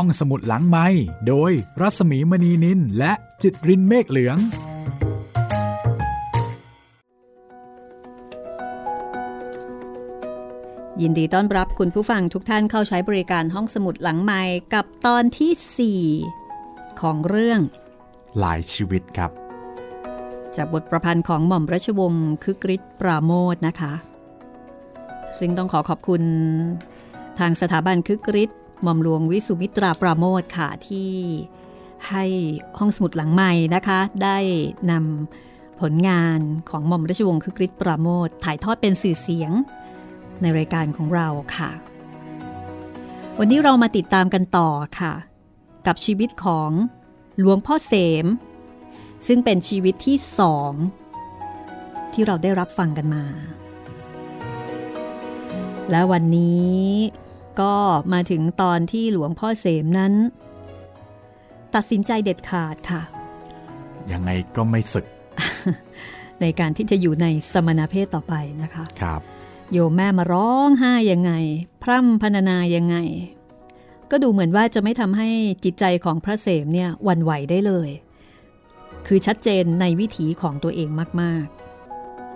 ห้องสมุดหลังไมค์โดยรัสมีมณีนินและจิตรินเมฆเหลืองยินดีต้อนรับคุณผู้ฟังทุกท่านเข้าใช้บริการห้องสมุดหลังไมค์กับตอนที่4ของเรื่องหลายชีวิตครับจากบทประพันธ์ของหม่อมราชวงศ์คึกฤทธิ์ปราโมทนะคะซึ่งต้องขอบคุณทางสถาบันคึกฤทธิ์หม่อมหลวงวิสุมิตราปราโมทค่ะที่ให้ห้องสมุดหลังไมค์นะคะได้นำผลงานของหม่อมราชวงศ์คึกฤทธิ์ปราโมทถ่ายทอดเป็นสื่อเสียงในรายการของเราค่ะวันนี้เรามาติดตามกันต่อค่ะกับชีวิตของหลวงพ่อเสมซึ่งเป็นชีวิตที่2ที่เราได้รับฟังกันมาและวันนี้ก็มาถึงตอนที่หลวงพ่อเสมนั้นตัดสินใจเด็ดขาดค่ะยังไงก็ไม่สึก ในการที่จะอยู่ในสมณเพศต่อไปนะคะครับโยมแม่มาร้องไห้ยังไงพร่ำพรรณนายังไงก็ดูเหมือนว่าจะไม่ทำให้จิตใจของพระเสมเนี่ยหวั่นไหวได้เลยคือชัดเจนในวิถีของตัวเองมาก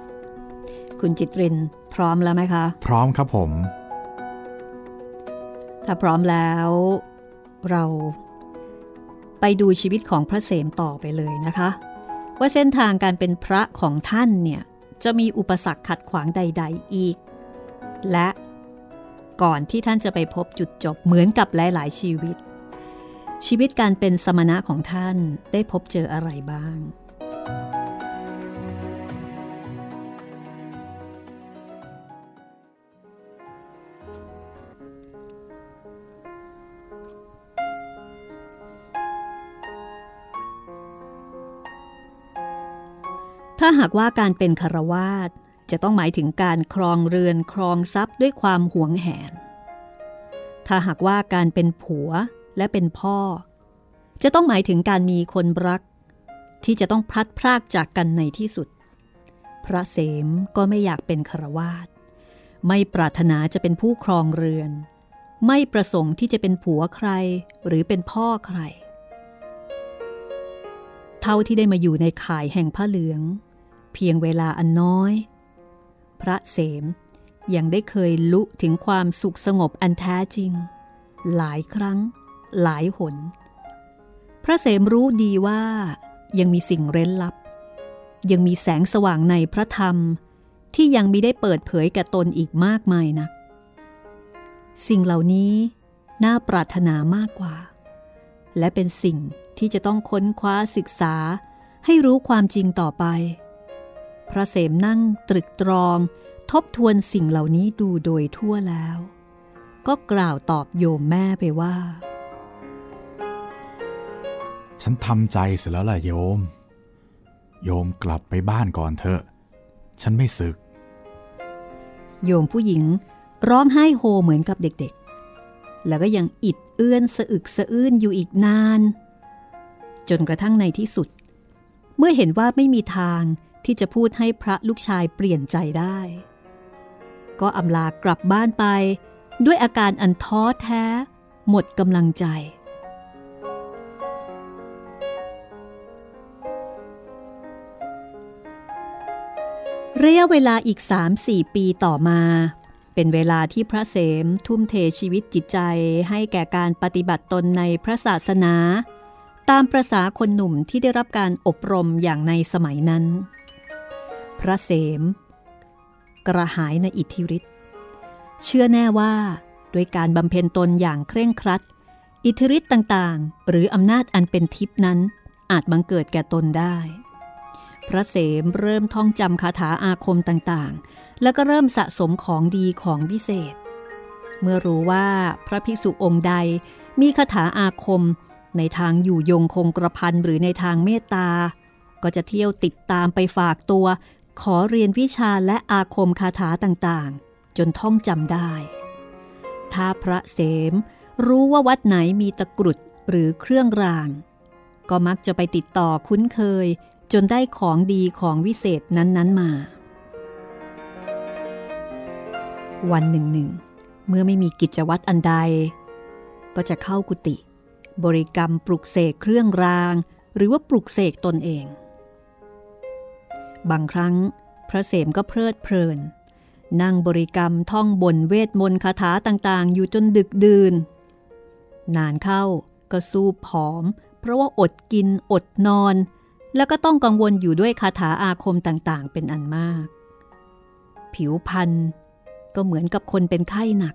ๆคุณจิตรินพร้อมแล้วไหมคะพร้อมครับผมถ้าพร้อมแล้วเราไปดูชีวิตของพระเสมต่อไปเลยนะคะว่าเส้นทางการเป็นพระของท่านเนี่ยจะมีอุปสรรคขัดขวางใดๆอีกและก่อนที่ท่านจะไปพบจุดจบเหมือนกับหลายๆชีวิตการเป็นสมณะของท่านได้พบเจออะไรบ้างถ้าหากว่าการเป็นฆราวาสจะต้องหมายถึงการครองเรือนครองทรัพย์ด้วยความหวงแหนถ้าหากว่าการเป็นผัวและเป็นพ่อจะต้องหมายถึงการมีคนรักที่จะต้องพลัดพรากจากกันในที่สุดพระเสมก็ไม่อยากเป็นฆราวาสไม่ปรารถนาจะเป็นผู้ครองเรือนไม่ประสงค์ที่จะเป็นผัวใครหรือเป็นพ่อใครเท่าที่ได้มาอยู่ในข่ายแห่งผ้าเหลืองเพียงเวลาอันน้อยพระเสมยังได้เคยลุถึงความสุขสงบอันแท้จริงหลายครั้งหลายหนพระเสมรู้ดีว่ายังมีสิ่งเร้นลับยังมีแสงสว่างในพระธรรมที่ยังมิได้เปิดเผยแก่ตนอีกมากมายนักสิ่งเหล่านี้น่าปรารถนามากกว่าและเป็นสิ่งที่จะต้องค้นคว้าศึกษาให้รู้ความจริงต่อไปพระเสมนั่งตรึกตรองทบทวนสิ่งเหล่านี้ดูโดยทั่วแล้วก็กล่าวตอบโยมแม่ไปว่าฉันทำใจเสร็จแล้วล่ะโยมกลับไปบ้านก่อนเถอะฉันไม่สึกโยมผู้หญิงร้องไห้โฮเหมือนกับเด็กๆแล้วก็ยังอิดเอื้อนสะอึกสะอื้นอยู่อีกนานจนกระทั่งในที่สุดเมื่อเห็นว่าไม่มีทางที่จะพูดให้พระลูกชายเปลี่ยนใจได้ก็อำลากลับบ้านไปด้วยอาการอันท้อแท้หมดกำลังใจระยะเวลาอีก 3-4 ปีต่อมาเป็นเวลาที่พระเสมทุ่มเทชีวิตจิตใจให้แก่การปฏิบัติตนในพระศาสนาตามประสาคนหนุ่มที่ได้รับการอบรมอย่างในสมัยนั้นพระเสมกระหายในอิทธิฤทธิ์เชื่อแน่ว่าด้วยการบำเพ็ญตนอย่างเคร่งครัดอิทธิฤทธิ์ต่างๆหรืออำนาจอันเป็นทิพย์นั้นอาจบังเกิดแก่ตนได้พระเสมเริ่มท่องจำคาถาอาคมต่างๆแล้วก็เริ่มสะสมของดีของวิเศษเมื่อรู้ว่าพระภิกษุองค์ใดมีคาถาอาคมในทางอยู่ยงคงกระพันหรือในทางเมตตาก็จะเที่ยวติดตามไปฝากตัวขอเรียนวิชาและอาคมคาถาต่างๆจนท่องจำได้ถ้าพระเสมรู้ว่าวัดไหนมีตะกรุดหรือเครื่องรางก็มักจะไปติดต่อคุ้นเคยจนได้ของดีของวิเศษนั้นๆมาวันหนึ่งเมื่อไม่มีกิจวัตรอันใดก็จะเข้ากุฏิ บริกรรมปลุกเสกเครื่องรางหรือว่าปลุกเสกตนเองบางครั้งพระเสมก็เพลิดเพลินนั่งบริกรรมท่องบนเวทมนต์คาถาต่างๆอยู่จนดึกดื่นนานเข้าก็สู้ผอมเพราะว่าอดกินอดนอนแล้วก็ต้องกังวลอยู่ด้วยคาถาอาคมต่างๆเป็นอันมากผิวพรรณก็เหมือนกับคนเป็นไข้หนัก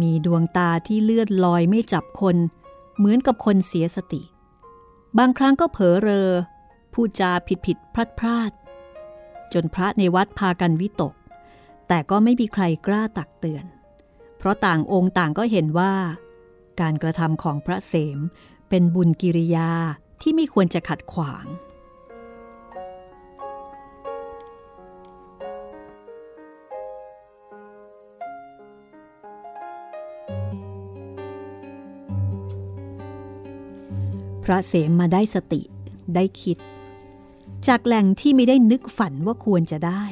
มีดวงตาที่เลือดลอยไม่จับคนเหมือนกับคนเสียสติบางครั้งก็เผลอเรอพูดจาผิดๆพลาดๆจนพระในวัดพากันวิตกแต่ก็ไม่มีใครกล้าตักเตือนเพราะต่างองค์ต่างก็เห็นว่าการกระทำของพระเสมเป็นบุญกิริยาที่ไม่ควรจะขัดขวางพระเสมมาได้สติได้คิดจากแหล่งที่ไม่ได้นึกฝันว่าควรจะได้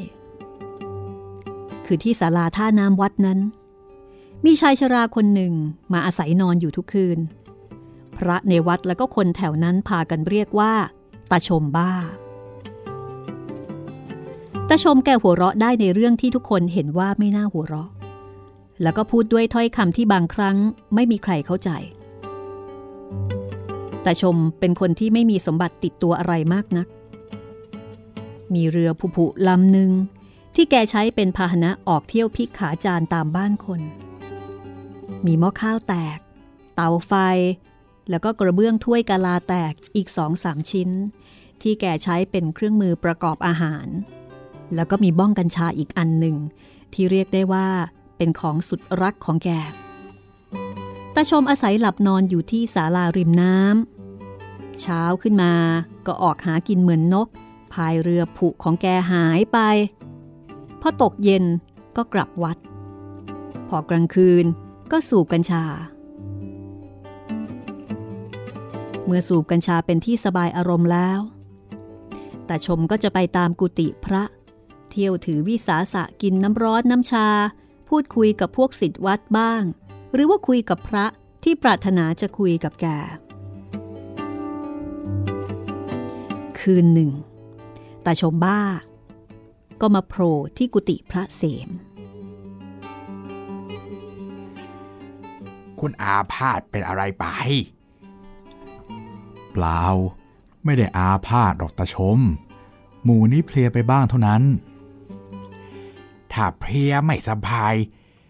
คือที่ศาลาท่าน้ำวัดนั้นมีชายชราคนหนึ่งมาอาศัยนอนอยู่ทุกคืนพระในวัดแล้วก็คนแถวนั้นพากันเรียกว่าตาชมบ้าตาชมแกหัวเราะได้ในเรื่องที่ทุกคนเห็นว่าไม่น่าหัวเราะแล้วก็พูดด้วยถ้อยคำที่บางครั้งไม่มีใครเข้าใจตาชมเป็นคนที่ไม่มีสมบัติติดตัวอะไรมากนักมีเรือผุผุลำหนึ่งที่แกใช้เป็นพาหนะออกเที่ยวพิกขาจารตามบ้านคนมีหม้อข้าวแตกเตาไฟแล้วก็กระเบื้องถ้วยกะลาแตกอีก 2-3 ชิ้นที่แกใช้เป็นเครื่องมือประกอบอาหารแล้วก็มีบ้องกัญชาอีกอันหนึ่งที่เรียกได้ว่าเป็นของสุดรักของแกตาชมอาศัยหลับนอนอยู่ที่ศาลาริมน้ำเช้าขึ้นมาก็ออกหากินเหมือนนกพายเรือผุของแกหายไปพอตกเย็นก็กลับวัดพอกลางคืนก็สูบกัญชาเมื่อสูบกัญชาเป็นที่สบายอารมณ์แล้วตาชมก็จะไปตามกุฏิพระเที่ยวถือวิสาสะกินน้ำร้อนน้ำชาพูดคุยกับพวกศิษย์วัดบ้างหรือว่าคุยกับพระที่ปรารถนาจะคุยกับแกคืนหนึ่งตาชมบ้าก็มาโผล่ที่กุฏิพระเสมคุณอาพาธเป็นอะไรไปเปล่าไม่ได้อาพาธหรอกตาชมหมู่นี้เพลียไปบ้างเท่านั้นถ้าเพลียไม่สบาย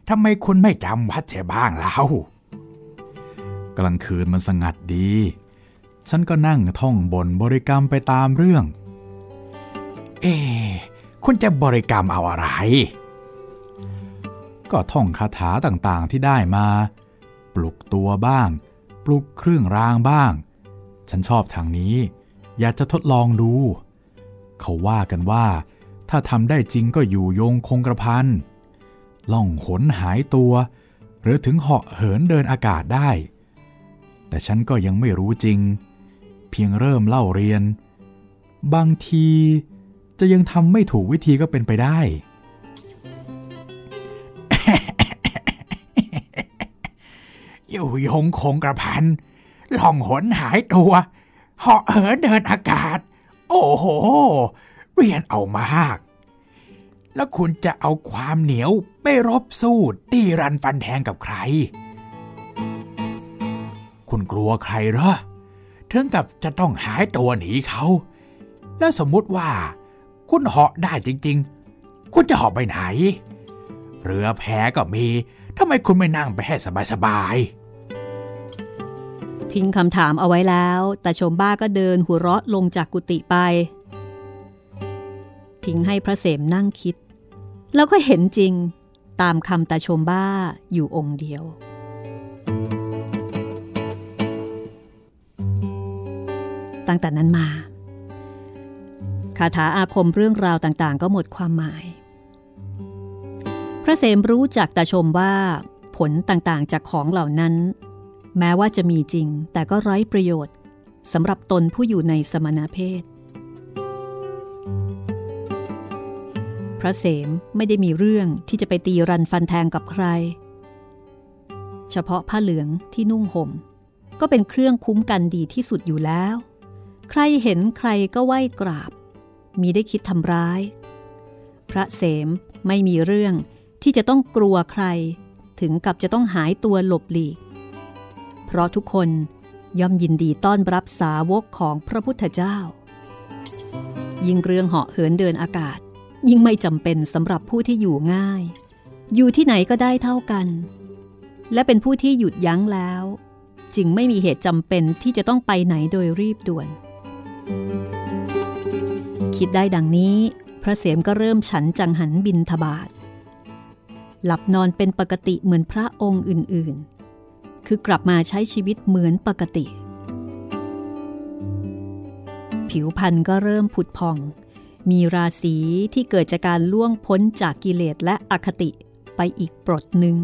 ทำไมคุณไม่จำวัดเสียบ้างเล่ากลางคืนมันสงัดดีฉันก็นั่งท่องบนบริกรรมไปตามเรื่องคุณจะบริกรรมเอาอะไรก็ท่องคาถาต่างๆที่ได้มาปลุกตัวบ้างปลุกเครื่องรางบ้างฉันชอบทางนี้อยากจะทดลองดูเขาว่ากันว่าถ้าทำได้จริงก็อยู่ยงคงกระพันล่องหนหายตัวหรือถึงเหาะเหินเดินอากาศได้แต่ฉันก็ยังไม่รู้จริงเพียงเริ่มเล่าเรียนบางทีจะยังทำไม่ถูกวิธีก็เป็นไปได้ อยู่ยงคงกระพันล่องหนหายตัวเหาะเหินเดินอากาศโอ้โหเรียนเอามากแล้วคุณจะเอาความเหนียวไปรบสู้ตีรันฟันแทงกับใครคุณกลัวใครเหรอถึงกับจะต้องหายตัวหนีเขาแล้วสมมุติว่าคุณเหาะได้จริงๆคุณจะเหาะไปไหนเรือแพก็มีทำไมคุณไม่นั่งไปให้สบายๆทิ้งคำถามเอาไว้แล้วตาชมบ้าก็เดินหัวเราะลงจากกุฏิไปทิ้งให้พระเสมนั่งคิดแล้วก็เห็นจริงตามคำตาชมบ้าอยู่องค์เดียวตั้งแต่นั้นมาคาถาอาคมเรื่องราวต่างๆก็หมดความหมายพระเสมรู้จากตาชมว่าผลต่างๆจากของเหล่านั้นแม้ว่าจะมีจริงแต่ก็ไร้ประโยชน์สำหรับตนผู้อยู่ในสมณเพศพระเสมไม่ได้มีเรื่องที่จะไปตีรันฟันแทงกับใครเฉพาะผ้าเหลืองที่นุ่งห่ม ก็เป็นเครื่องคุ้มกันดีที่สุดอยู่แล้วใครเห็นใครก็ไหว้กราบมีได้คิดทำร้ายพระเสมไม่มีเรื่องที่จะต้องกลัวใครถึงกับจะต้องหายตัวหลบหลีกเพราะทุกคนย่อมยินดีต้อนรับสาวกของพระพุทธเจ้ายิ่งเรื่องเหาะเหินเดินอากาศยิ่งไม่จำเป็นสำหรับผู้ที่อยู่ง่ายอยู่ที่ไหนก็ได้เท่ากันและเป็นผู้ที่หยุดยั้งแล้วจึงไม่มีเหตุจำเป็นที่จะต้องไปไหนโดยรีบด่วนคิดได้ดังนี้พระเสมก็เริ่มฉันจังหันบิณฑบาตหลับนอนเป็นปกติเหมือนพระองค์อื่นๆคือกลับมาใช้ชีวิตเหมือนปกติผิวพรรณก็เริ่มผุดพองมีราศีที่เกิดจากการล่วงพ้นจากกิเลสและอคติไปอีกปลดหนึ่ง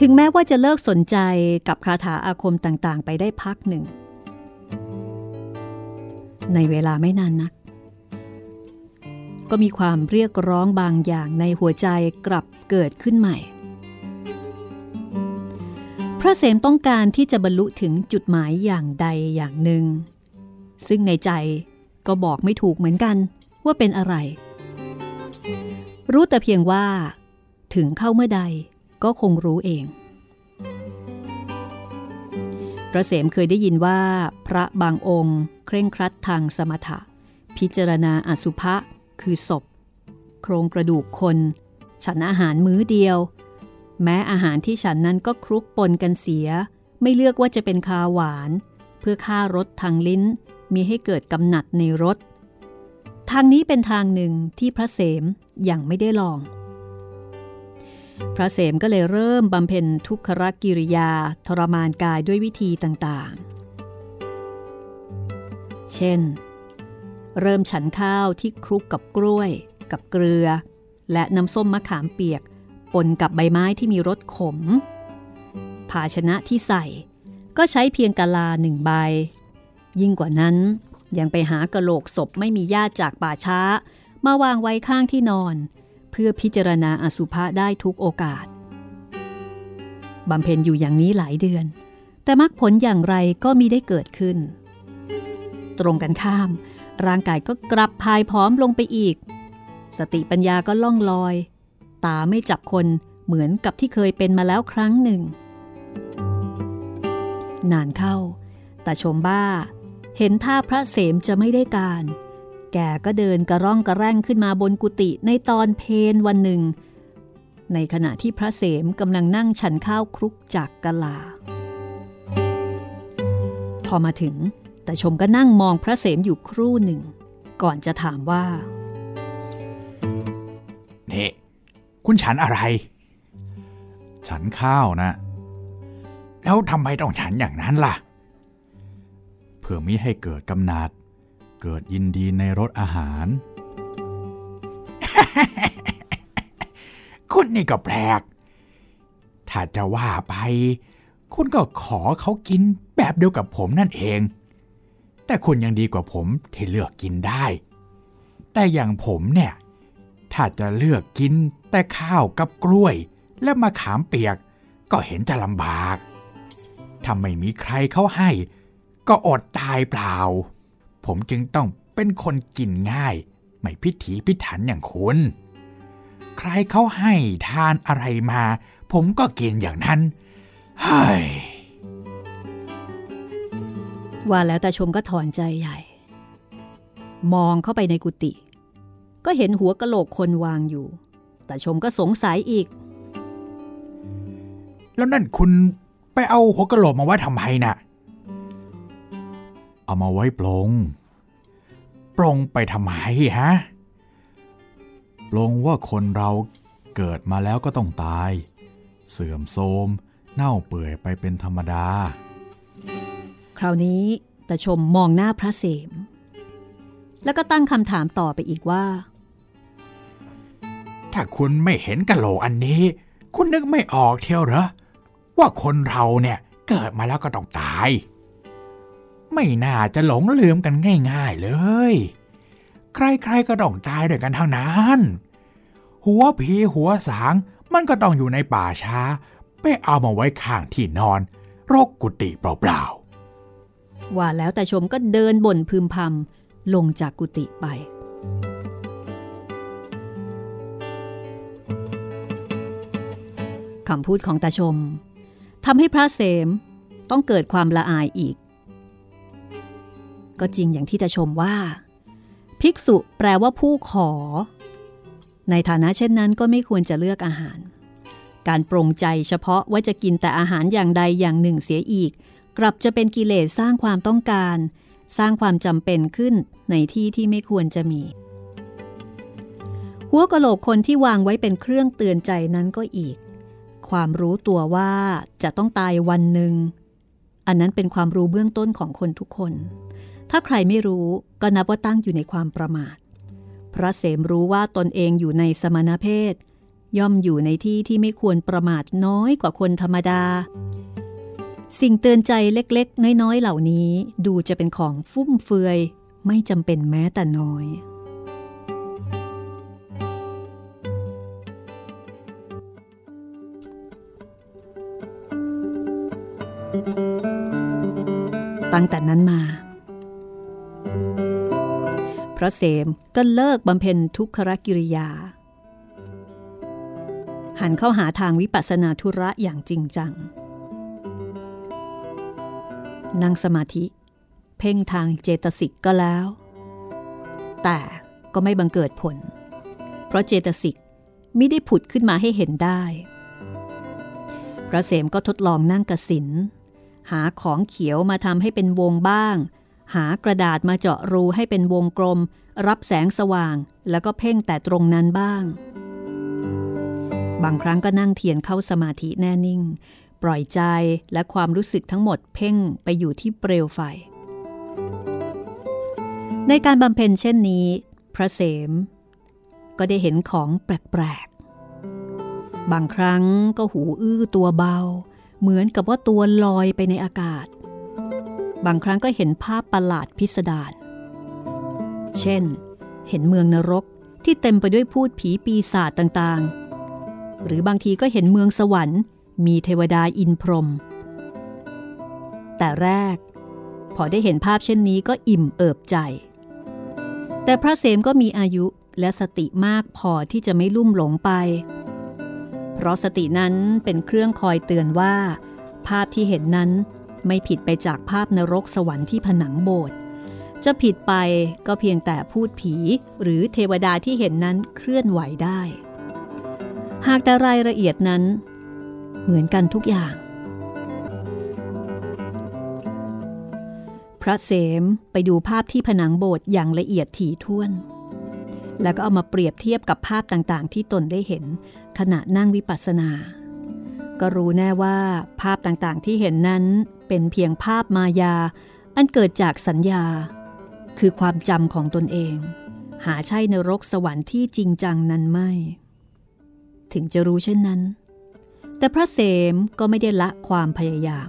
ถึงแม้ว่าจะเลิกสนใจกับคาถาอาคมต่างๆไปได้พักหนึ่งในเวลาไม่นานนักก็มีความเรียกร้องบางอย่างในหัวใจกลับเกิดขึ้นใหม่พระเสมต้องการที่จะบรรลุถึงจุดหมายอย่างใดอย่างหนึ่งซึ่งในใจก็บอกไม่ถูกเหมือนกันว่าเป็นอะไรรู้แต่เพียงว่าถึงเข้าเมื่อใดก็คงรู้เองพระเสมเคยได้ยินว่าพระบางองค์เคร่งครัดทางสมถะพิจารณาอสุภะคือศพโครงกระดูกคนฉันอาหารมื้อเดียวแม้อาหารที่ฉันนั้นก็คลุกปนกันเสียไม่เลือกว่าจะเป็นคาหวานเพื่อฆ่ารสทางลิ้นมีให้เกิดกำหนัดในรสทางนี้เป็นทางหนึ่งที่พระเสมยังไม่ได้ลองพระเสมก็เลยเริ่มบำเพ็ญทุกขกิริยาทรมานกายด้วยวิธีต่างๆเช่นเริ่มฉันข้าวที่คลุกกับกล้วยกับเกลือและน้ำส้มมะขามเปียกปนกับใบไม้ที่มีรสขมภาชนะที่ใส่ก็ใช้เพียงกะลาหนึ่งใบยิ่งกว่านั้นยังไปหากะโหลกศพไม่มีญาติจากป่าช้ามาวางไว้ข้างที่นอนเพื่อพิจารณาอสุภะได้ทุกโอกาสบำเพ็ญอยู่อย่างนี้หลายเดือนแต่มรรคผลอย่างไรก็มิได้เกิดขึ้นตรงกันข้ามร่างกายก็กลับพายผอมลงไปอีกสติปัญญาก็ล่องลอยตาไม่จับคนเหมือนกับที่เคยเป็นมาแล้วครั้งหนึ่งนานเข้าตาชมบ้าเห็นท่าพระเสมจะไม่ได้การแกก็เดินกระร่องกระแร่งขึ้นมาบนกุฏิในตอนเพลวันหนึ่งในขณะที่พระเสมกำลังนั่งฉันข้าวคลุกจากกะลาพอมาถึงแต่ชมก็นั่งมองพระเสมอยู่ครู่หนึ่งก่อนจะถามว่านี่คุณฉันอะไรฉันข้าวนะแล้วทำไมต้องฉันอย่างนั้นล่ะเพื่อมิให้เกิดกำหนัดเกิดยินดีในรสอาหาร คุณนี่ก็แปลกถ้าจะว่าไปคุณก็ขอเขากินแบบเดียวกับผมนั่นเองแต่คุณยังดีกว่าผมที่เลือกกินได้แต่อย่างผมเนี่ยถ้าจะเลือกกินแต่ข้าวกับกล้วยและมะขามเปียกก็เห็นจะลำบากถ้าไม่มีใครเขาให้ก็อดตายเปล่าผมจึงต้องเป็นคนกินง่ายไม่พิถีพิถันอย่างคุณใครเขาให้ทานอะไรมาผมก็กินอย่างนั้นเฮ้ยว่าแล้วตาชมก็ถอนใจใหญ่มองเข้าไปในกุฏิก็เห็นหัวกะโหลกคนวางอยู่ตาชมก็สงสัยอีกแล้วนั่นคุณไปเอาหัวกะโหลกมาไว้ทำไมน่ะเอามาไว้ปลงไปทำไมฮะปลงว่าคนเราเกิดมาแล้วก็ต้องตายเสื่อมโทรมเน่าเปื่อยไปเป็นธรรมดาคราวนี้ตาชมมองหน้าพระเสมแล้วก็ตั้งคำถามต่อไปอีกว่าถ้าคุณไม่เห็นกะโหลกอันนี้คุณนึกไม่ออกเที่ยวเหรอว่าคนเราเนี่ยเกิดมาแล้วก็ต้องตายไม่น่าจะหลงลืมกันง่ายๆเลยใครๆก็ต้องตายด้วยกันทั้งนั้น หัวผีหัวสางมันก็ต้องอยู่ในป่าช้าไปเอามาไว้ข้างที่นอนรกกุฏิเปล่าๆว่าแล้วแต่ชมก็เดินบ่นพึมพำลงจากกุฏิไปคำพูดของตาชมทำให้พระเสมต้องเกิดความละอายอีกก็จริงอย่างที่ตาชมว่าภิกษุแปลว่าผู้ขอในฐานะเช่นนั้นก็ไม่ควรจะเลือกอาหารการปรงใจเฉพาะว่าจะกินแต่อาหารอย่างใดอย่างหนึ่งเสียอีกกลับจะเป็นกิเลสสร้างความต้องการสร้างความจำเป็นขึ้นในที่ที่ไม่ควรจะมีหัวกะโหลกคนที่วางไว้เป็นเครื่องเตือนใจนั้นก็อีกความรู้ตัวว่าจะต้องตายวันหนึ่งอันนั้นเป็นความรู้เบื้องต้นของคนทุกคนถ้าใครไม่รู้ก็นับว่าตั้งอยู่ในความประมาทพระเสมรู้ว่าตนเองอยู่ในสมณเพศย่อมอยู่ในที่ที่ไม่ควรประมาทน้อยกว่าคนธรรมดาสิ่งเตือนใจเล็กๆน้อยๆเหล่านี้ดูจะเป็นของฟุ่มเฟือยไม่จำเป็นแม้แต่น้อยตั้งแต่นั้นมาพระเสมก็เลิกบำเพ็ญทุกขกิริยาหันเข้าหาทางวิปัสสนาธุระอย่างจริงจังนั่งสมาธิเพ่งทางเจตสิกก็แล้วแต่ก็ไม่บังเกิดผลเพราะเจตสิกไม่ได้ผุดขึ้นมาให้เห็นได้พระเสมก็ทดลองนั่งกสิณหาของเขียวมาทำให้เป็นวงบ้างหากระดาษมาเจาะรูให้เป็นวงกลมรับแสงสว่างแล้วก็เพ่งแต่ตรงนั้นบ้างบางครั้งก็นั่งเทียนเข้าสมาธิแน่นิ่งปล่อยใจและความรู้สึกทั้งหมดเพ่งไปอยู่ที่เปลวไฟในการบำเพ็ญเช่นนี้พระเสมก็ได้เห็นของแปลกๆบางครั้งก็หูอื้อตัวเบาเหมือนกับว่าตัวลอยไปในอากาศบางครั้งก็เห็นภาพประหลาดพิสดารเช่นเห็นเมืองนรกที่เต็มไปด้วยพูดผีปีศาจต่างๆหรือบางทีก็เห็นเมืองสวรรค์มีเทวดาอินพรหมแต่แรกพอได้เห็นภาพเช่นนี้ก็อิ่มเอิบใจแต่พระเสมก็มีอายุและสติมากพอที่จะไม่ลุ่มหลงไปเพราะสตินั้นเป็นเครื่องคอยเตือนว่าภาพที่เห็นนั้นไม่ผิดไปจากภาพนรกสวรรค์ที่ผนังโบสถ์จะผิดไปก็เพียงแต่พูดผีหรือเทวดาที่เห็นนั้นเคลื่อนไหวได้หากแต่รายละเอียดนั้นเหมือนกันทุกอย่างพระเสมไปดูภาพที่ผนังโบสถ์อย่างละเอียดถี่ถ้วนแล้วก็เอามาเปรียบเทียบกับภาพต่างๆที่ตนได้เห็นขณะนั่งวิปัสสนาก็รู้แน่ว่าภาพต่างๆที่เห็นนั้นเป็นเพียงภาพมายาอันเกิดจากสัญญาคือความจำของตนเองหาใช่นรกสวรรค์ที่จริงจังนั้นไม่ถึงจะรู้เช่นนั้นแต่พระเสมก็ไม่ได้ละความพยายาม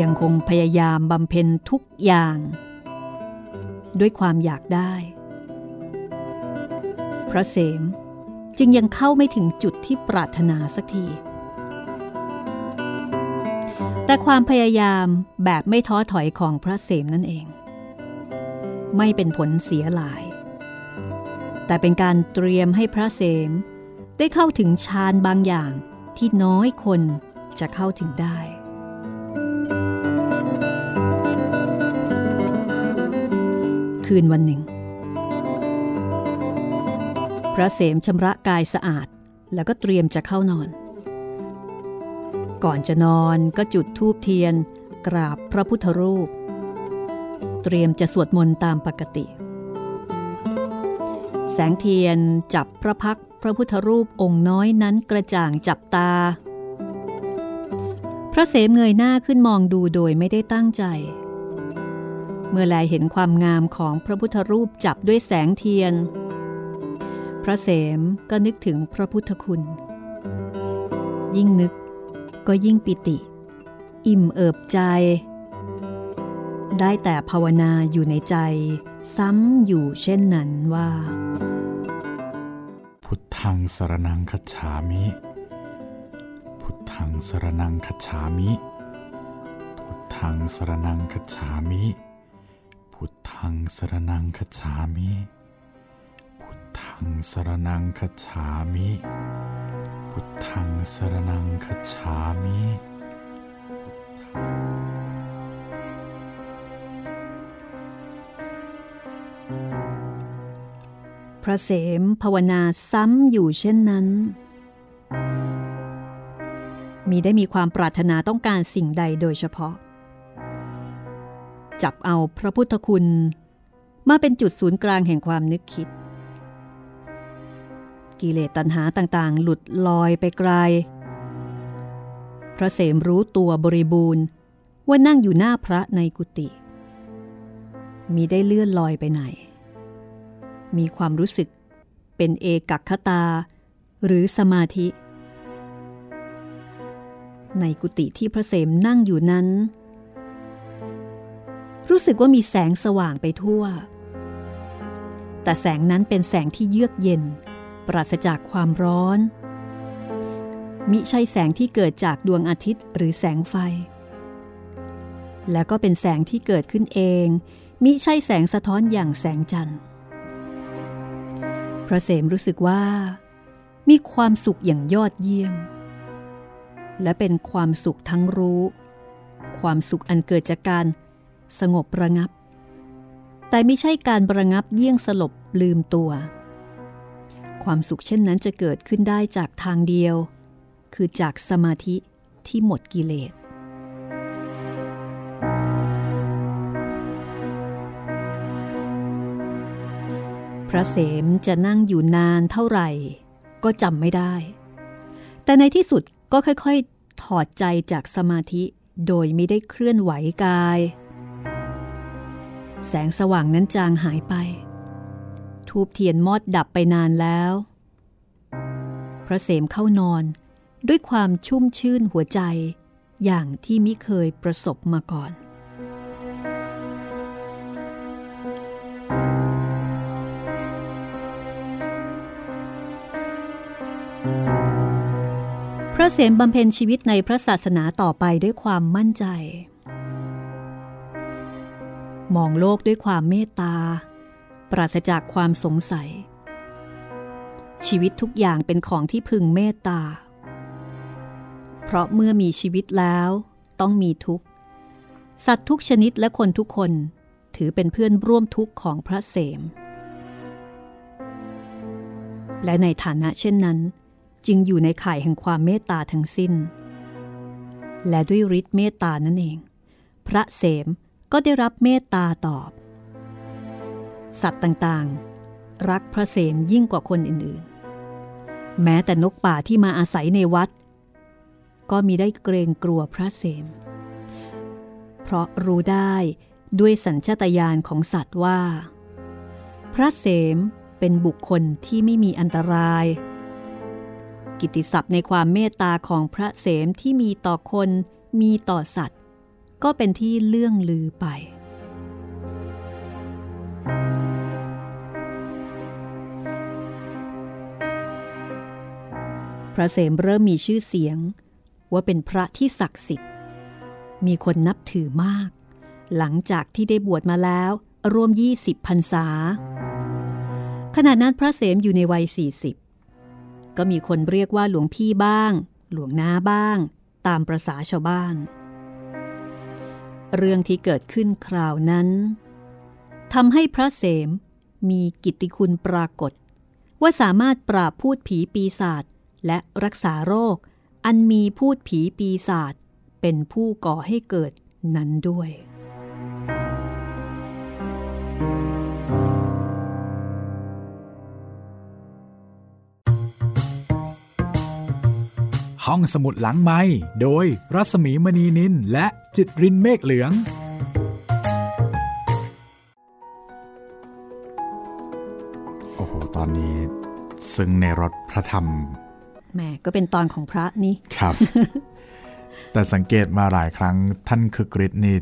ยังคงพยายามบำเพ็ญทุกอย่างด้วยความอยากได้พระเสมจึงยังเข้าไม่ถึงจุดที่ปรารถนาสักทีแต่ความพยายามแบบไม่ท้อถอยของพระเสมนั่นเองไม่เป็นผลเสียหลายแต่เป็นการเตรียมให้พระเสมได้เข้าถึงฌานบางอย่างที่น้อยคนจะเข้าถึงได้คืนวันหนึ่งพระเสมชำระกายสะอาดแล้วก็เตรียมจะเข้านอนก่อนจะนอนก็จุดธูปเทียนกราบพระพุทธรูปเตรียมจะสวดมนต์ตามปกติแสงเทียนจับพระพักตร์พระพุทธรูปองค์น้อยนั้นกระจ่างจับตาพระเสมเงยหน้าขึ้นมองดูโดยไม่ได้ตั้งใจเมื่อแลเห็นความงามของพระพุทธรูปจับด้วยแสงเทียนพระเสมก็นึกถึงพระพุทธคุณยิ่งนึกก็ยิ่งปิติอิ่มเอิบใจได้แต่ภาวนาอยู่ในใจ ซ้ำอยู่เช่นนั้นว่าพุทธังสรณังคัจฉามิพุทธังสรณังคัจฉามิพุทธังสรณังคัจฉามิพุทธังสรณังคัจฉามิพุทธังสรณังคัจฉามิพุทธังสรณังคัจฉามิพระเสมภาวนาซ้ำอยู่เช่นนั้นมิได้มีความปรารถนาต้องการสิ่งใดโดยเฉพาะจับเอาพระพุทธคุณมาเป็นจุดศูนย์กลางแห่งความนึกคิดกิเลสตัณหาต่างๆหลุดลอยไปไกลพระเสมรู้ตัวบริบูรณ์ว่านั่งอยู่หน้าพระในกุฏิมิได้เลื่อนลอยไปไหนมีความรู้สึกเป็นเอกัคคตาหรือสมาธิในกุฏิที่พระเสมนั่งอยู่นั้นรู้สึกว่ามีแสงสว่างไปทั่วแต่แสงนั้นเป็นแสงที่เยือกเย็นปราศจากความร้อนมิใช่แสงที่เกิดจากดวงอาทิตย์หรือแสงไฟและก็เป็นแสงที่เกิดขึ้นเองมิใช่แสงสะท้อนอย่างแสงจันทร์พระเสมรู้สึกว่ามีความสุขอย่างยอดเยี่ยมและเป็นความสุขทั้งรู้ความสุขอันเกิดจากการสงบระงับแต่ไม่ใช่การระงับเยี่ยงสลบลืมตัวความสุขเช่นนั้นจะเกิดขึ้นได้จากทางเดียวคือจากสมาธิที่หมดกิเลสพระเสมจะนั่งอยู่นานเท่าไหร่ก็จำไม่ได้แต่ในที่สุดก็ค่อยๆถอดใจจากสมาธิโดยไม่ได้เคลื่อนไหวกายแสงสว่างนั้นจางหายไปธูปเทียนมอดดับไปนานแล้วพระเสมเข้านอนด้วยความชุ่มชื่นหัวใจอย่างที่มิเคยประสบมาก่อนพระเสมบำเพ็ญชีวิตในพระศาสนาต่อไปด้วยความมั่นใจมองโลกด้วยความเมตตาปราศจากความสงสัยชีวิตทุกอย่างเป็นของที่พึงเมตตาเพราะเมื่อมีชีวิตแล้วต้องมีทุกข์สัตว์ทุกชนิดและคนทุกคนถือเป็นเพื่อนร่วมทุกข์ของพระเสมและในฐานะเช่นนั้นจึงอยู่ในข่ายแห่งความเมตตาทั้งสิ้นและด้วยฤทธิ์เมตตานั่นเองพระเสมก็ได้รับเมตตาตอบสัตว์ต่างๆรักพระเสมยิ่งกว่าคนอื่นๆแม้แต่นกป่าที่มาอาศัยในวัดก็มิได้เกรงกลัวพระเสมเพราะรู้ได้ด้วยสัญชาตญาณของสัตว์ว่าพระเสมเป็นบุคคลที่ไม่มีอันตรายกิตติศัพท์ในความเมตตาของพระเสมที่มีต่อคนมีต่อสัตว์ก็เป็นที่เลื่องลือไปพระเสมเริ่มมีชื่อเสียงว่าเป็นพระที่ศักดิ์สิทธิ์มีคนนับถือมากหลังจากที่ได้บวชมาแล้วรวม20พรรษาขณะนั้นพระเสมอยู่ในวัย40ก็มีคนเรียกว่าหลวงพี่บ้างหลวงน้าบ้างตามประสาชาวบ้านเรื่องที่เกิดขึ้นคราวนั้นทำให้พระเสมมีกิตติคุณปรากฏว่าสามารถปราบพูดผีปีศาจและรักษาโรคอันมีพูดผีปีศาจเป็นผู้ก่อให้เกิดนั้นด้วยห้องสมุดหลังไมค์โดยรัศมีมณีนินและจิตรินเมฆเหลืองโอ้โหตอนนี้ซึ่งในรถพระธรรมแหมก็เป็นตอนของพระนี่ครับ แต่สังเกตมาหลายครั้งท่านคึกฤทธิ์นี่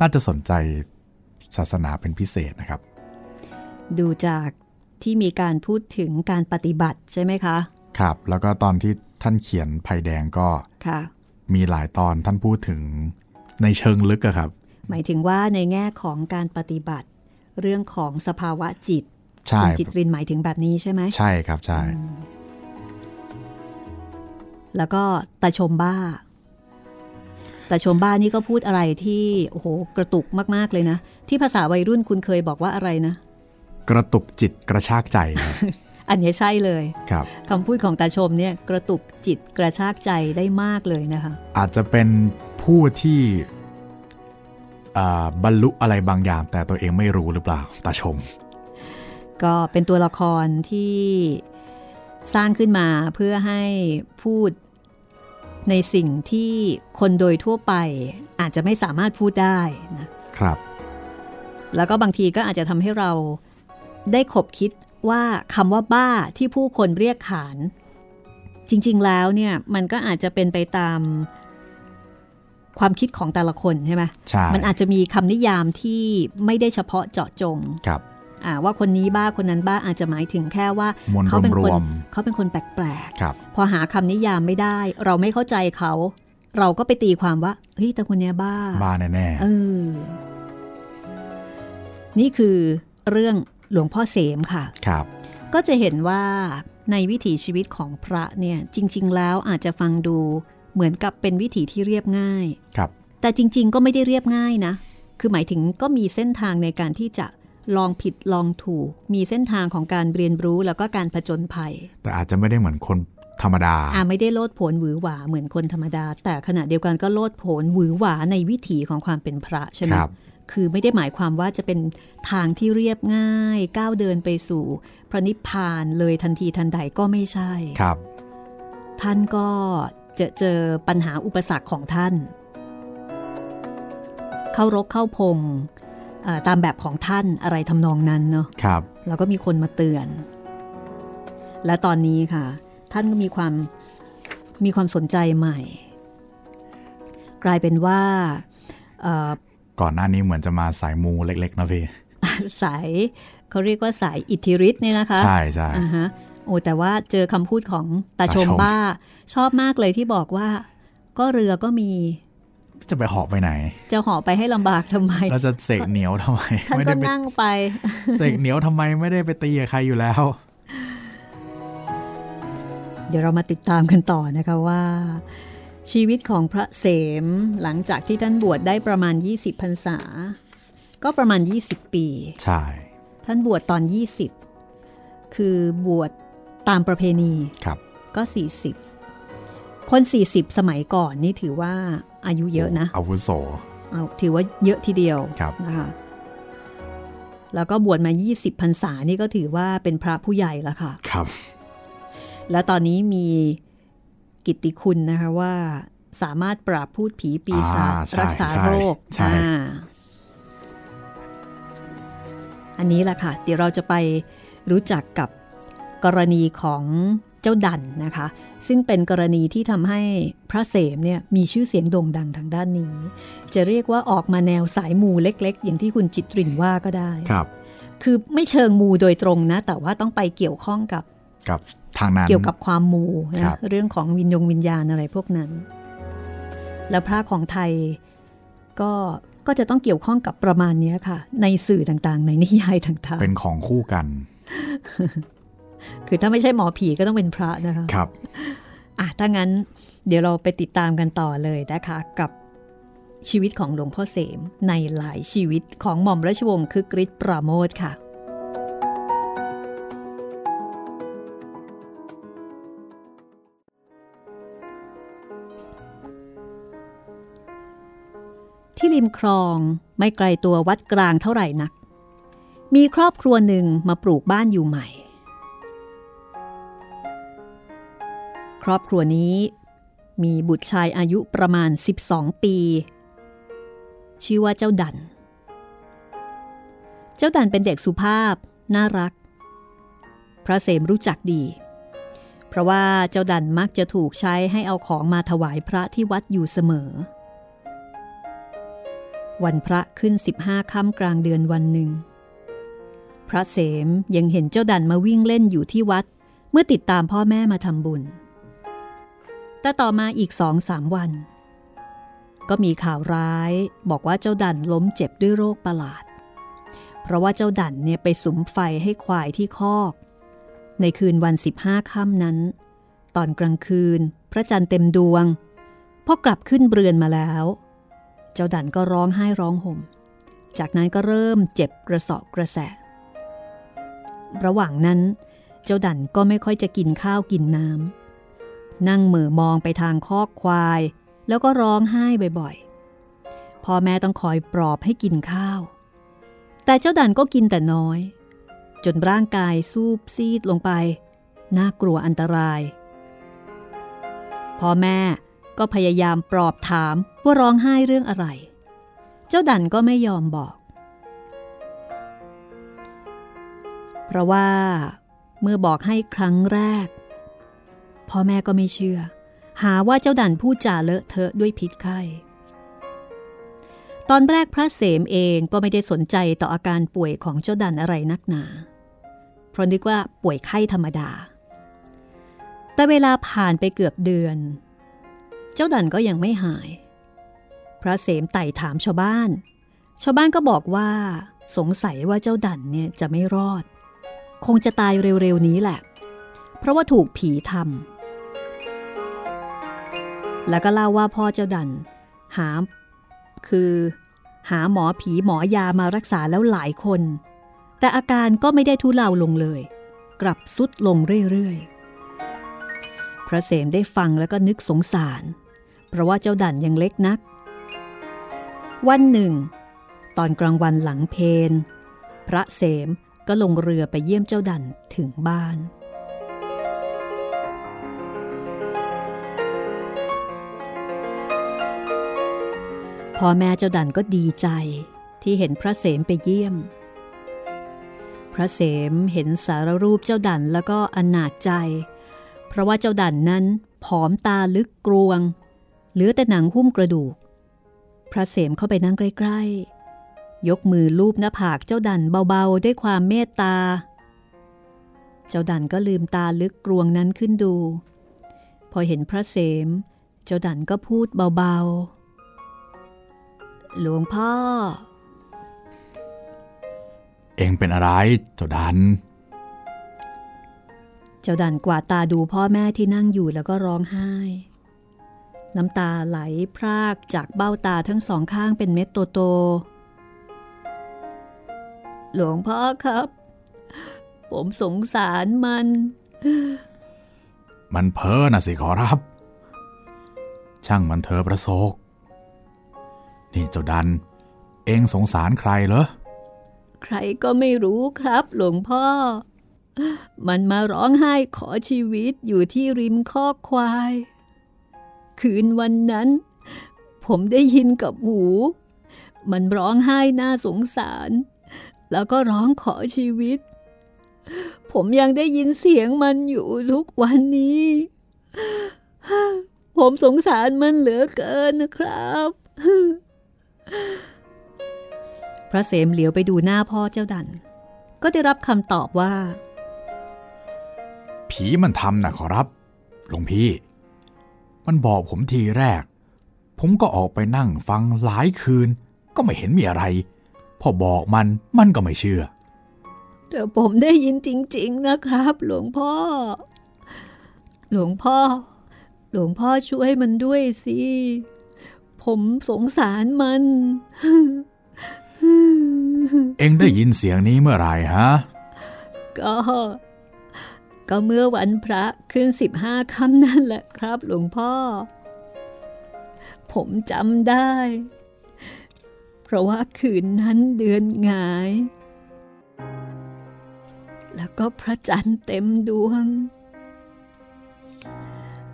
น่าจะสนใจศาสนาเป็นพิเศษนะครับ ดูจากที่มีการพูดถึงการปฏิบัติใช่ไหมคะครับแล้วก็ตอนที่ท่านเขียนภัยแดงก็มีหลายตอนท่านพูดถึงในเชิงลึกอะครับหมายถึงว่าในแง่ของการปฏิบัติเรื่องของสภาวะจิตคุณจิตรินหมายถึงแบบนี้ใช่ไหมใช่ครับใช่แล้วก็ตาชมบ้าแต่ชมบ้านนี่ก็พูดอะไรที่โอ้โหกระตุกมากๆเลยนะที่ภาษาวัยรุ่นคุณเคยบอกว่าอะไรนะกระตุกจิตกระชากใจ อันนี้ใช่เลยครับคำพูดของตาชมเนี่ยกระตุกจิตกระชากใจได้มากเลยนะคะอาจจะเป็นผู้ที่บรรลุอะไรบางอย่างแต่ตัวเองไม่รู้หรือเปล่าตาชมก็เป็นตัวละครที่สร้างขึ้นมาเพื่อให้พูดในสิ่งที่คนโดยทั่วไปอาจจะไม่สามารถพูดได้นะครับแล้วก็บางทีก็อาจจะทำให้เราได้ขบคิดว่าคำว่าบ้าที่ผู้คนเรียกขานจริงๆแล้วเนี่ยมันก็อาจจะเป็นไปตามความคิดของแต่ละคนใช่ไหมใช่มันอาจจะมีคำนิยามที่ไม่ได้เฉพาะเจาะจงครับว่าคนนี้บ้าคนนั้นบ้าอาจจะหมายถึงแค่ว่าเขาเป็นคนแปลกๆพอหาคำนิยามไม่ได้เราไม่เข้าใจเขาเราก็ไปตีความว่าเฮ้ยแต่คนนี้บ้าบ้าแน่ๆนี่คือเรื่องหลวงพ่อเสมค่ะครับก็จะเห็นว่าในวิถีชีวิตของพระเนี่ยจริงๆแล้วอาจจะฟังดูเหมือนกับเป็นวิถีที่เรียบง่ายครับแต่จริงๆก็ไม่ได้เรียบง่ายนะคือหมายถึงก็มีเส้นทางในการที่จะลองผิดลองถูกมีเส้นทางของการเรียนรู้แล้วก็การผจญภัยแต่อาจจะไม่ได้เหมือนคนธรรมดาไม่ได้โลดโผนหวือหวาเหมือนคนธรรมดาแต่ขณะเดียวกันก็โลดโผนหวือหวาในวิถีของความเป็นพระใช่ไหมคือไม่ได้หมายความว่าจะเป็นทางที่เรียบง่ายก้าวเดินไปสู่พระนิพพานเลยทันทีทันใดก็ไม่ใช่ครับท่านก็จะเจอปัญหาอุปสรรคของท่านเข้ารกเข้าพงตามแบบของท่านอะไรทำนองนั้นเนาะครับแล้วก็มีคนมาเตือนและตอนนี้ค่ะท่านก็มีความสนใจใหม่กลายเป็นว่าก่อนหน้านี้เหมือนจะมาสายมูเล็กๆนะพี่ สายเขาเรียกว่าสายอิทธิฤทธิ์นี่นะคะใช่ใช่โอ้แต่ว่าเจอคำพูดของตาชมบ้าชอบมากเลยที่บอกว่าก็เรือก็มีจะไปหอบไปไหนจะหอบไปให้ลำบากทำไมเราจะเสกเหนียวทำไมไม่ได้นั่งไปเสกเหนียวทำไมไม่ได้ไปตีใครอยู่แล้วเดี๋ยวเรามาติดตามกันต่อนะคะว่าชีวิตของพระเสมหลังจากที่ท่านบวชได้ประมาณ20พรรษาก็ประมาณ20ปีใช่ท่านบวชตอน20คือบวชตามประเพณีครับก็40คน40สมัยก่อนนี่ถือว่าอายุเยอะนะอาวุโสถือว่าเยอะทีเดียวนะคะแล้วก็บวชมา20พรรษานี่ก็ถือว่าเป็นพระผู้ใหญ่แล้วค่ะครับและตอนนี้มีกิตติคุณนะคะว่าสามารถปราบพูดผีปีศาจรักษาโรคอันนี้แหละค่ะเดี๋ยวเราจะไปรู้จักกับกรณีของเจ้าดันนะคะซึ่งเป็นกรณีที่ทำให้พระเสมเนี่ยมีชื่อเสียงโด่งดังทางด้านนี้จะเรียกว่าออกมาแนวสายมูเล็กๆอย่างที่คุณจิตรินว่าก็ได้ครับคือไม่เชิงมูโดยตรงนะแต่ว่าต้องไปเกี่ยวข้องกับทางนั้นเกี่ยวกับความมูนะเรื่องของวิญญาณอะไรพวกนั้นแล้วพระของไทยก็จะต้องเกี่ยวข้องกับประมาณนี้ค่ะในสื่อต่างๆในนิยายต่างๆเป็นของคู่กันคือถ้าไม่ใช่หมอผีก็ต้องเป็นพระนะคะครับถ้างั้นเดี๋ยวเราไปติดตามกันต่อเลยนะคะกับชีวิตของหลวงพ่อเสมในหลายชีวิตของหม่อมราชวงศ์คึกฤทธิ์ปราโมทย์ค่ะที่ริมคลองไม่ไกลตัววัดกลางเท่าไหร่นักมีครอบครัวหนึ่งมาปลูกบ้านอยู่ใหม่ครอบครัวนี้มีบุตรชายอายุประมาณ12ปีชื่อว่าเจ้าดันเจ้าดันเป็นเด็กสุภาพน่ารักพระเสมรู้จักดีเพราะว่าเจ้าดันมักจะถูกใช้ให้เอาของมาถวายพระที่วัดอยู่เสมอวันพระขึ้น15ค่ำกลางเดือนวันหนึ่ง พระเสมยังเห็นเจ้าดันมาวิ่งเล่นอยู่ที่วัดเมื่อติดตามพ่อแม่มาทำบุญแต่ต่อมาอีก 2-3 วันก็มีข่าวร้ายบอกว่าเจ้าดันล้มเจ็บด้วยโรคประหลาดเพราะว่าเจ้าดันเนี่ยไปสุมไฟให้ควายที่คอกในคืนวัน15ค่ำนั้นตอนกลางคืนพระจันทร์เต็มดวงพอกลับขึ้นเรือนมาแล้วเจ้าดันก็ร้องไห้ร้องห่มจากนั้นก็เริ่มเจ็บกระเซาะกระแสะระหว่างนั้นเจ้าดันก็ไม่ค่อยจะกินข้าวกินน้ำนั่งเหม่อมองไปทางคอกควายแล้วก็ร้องไห้บ่อยๆพ่อแม่ต้องคอยปลอบให้กินข้าวแต่เจ้าดันก็กินแต่น้อยจนร่างกายซูบซีดลงไปน่ากลัวอันตรายพ่อแม่ก็พยายามปลอบถามว่าร้องไห้เรื่องอะไรเจ้าดันก็ไม่ยอมบอกเพราะว่าเมื่อบอกให้ครั้งแรกพ่อแม่ก็ไม่เชื่อหาว่าเจ้าดันพูดจาเลอะเทอะด้วยพิษไข้ตอนแรกพระเสมเองก็ไม่ได้สนใจต่ออาการป่วยของเจ้าดันอะไรนักหนาเพราะนึกว่าป่วยไข้ธรรมดาแต่เวลาผ่านไปเกือบเดือนเจ้าดันก็ยังไม่หายพระเสมไต่ถามชาวบ้านก็บอกว่าสงสัยว่าเจ้าดันเนี่ยจะไม่รอดคงจะตายเร็วๆนี้แหละเพราะว่าถูกผีทำแล้วก็เล่าว่าพ่อเจ้าดันหาหมอผีหมอยามารักษาแล้วหลายคนแต่อาการก็ไม่ได้ทุเลาลงเลยกลับทรุดลงเรื่อยๆพระเสมได้ฟังแล้วก็นึกสงสารเพราะว่าเจ้าดันยังเล็กนักวันหนึ่งตอนกลางวันหลังเพลพระเสมก็ลงเรือไปเยี่ยมเจ้าดันถึงบ้านพ่อแม่เจ้าดันก็ดีใจที่เห็นพระเสมไปเยี่ยมพระเสมเห็นสารรูปเจ้าดันแล้วก็อนาจใจเพราะว่าเจ้าดันนั้นผอมตาลึกกรวงเหลือแต่หนังหุ้มกระดูกพระเสมเข้าไปนั่งใกล้ๆยกมือลูบหน้าผากเจ้าดันเบาๆด้วยความเมตตาเจ้าดันก็ลืมตาลึกกรวงนั้นขึ้นดูพอเห็นพระเสมเจ้าดันก็พูดเบาๆหลวงพ่อเองเป็นอะไรเจ้าดันกวาดตาดูพ่อแม่ที่นั่งอยู่แล้วก็ร้องไห้น้ำตาไหลพรากจากเบ้าตาทั้งสองข้างเป็นเม็ดโตๆหลวงพ่อครับผมสงสารมันเพ้อน่ะสิขอรับช่างมันเธอประโศกนี่เจ้าดันเองสงสารใครเหรอใครก็ไม่รู้ครับหลวงพ่อมันมาร้องไห้ขอชีวิตอยู่ที่ริมคอกควายคืนวันนั้นผมได้ยินกับหูมันร้องไห้น่าสงสารแล้วก็ร้องขอชีวิตผมยังได้ยินเสียงมันอยู่ทุกวันนี้ผมสงสารมันเหลือเกินนะครับพระเสมเหลียวไปดูหน้าพ่อเจ้าดันก็ได้รับคำตอบว่าผีมันทำนะขอรับหลวงพี่มันบอกผมทีแรกผมก็ออกไปนั่งฟังหลายคืนก็ไม่เห็นมีอะไรพอบอกมันก็ไม่เชื่อแต่ผมได้ยินจริงๆนะครับหลวงพ่อช่วยมันด้วยสิผมสงสารมันเอ็งได้ยินเสียงนี้เมื่อไหร่ฮะก็เมื่อวันพระขึ้น15ค่ำนั่นแหละครับหลวงพ่อผมจำได้เพราะว่าคืนนั้นเดือนหงายแล้วก็พระจันทร์เต็มดวง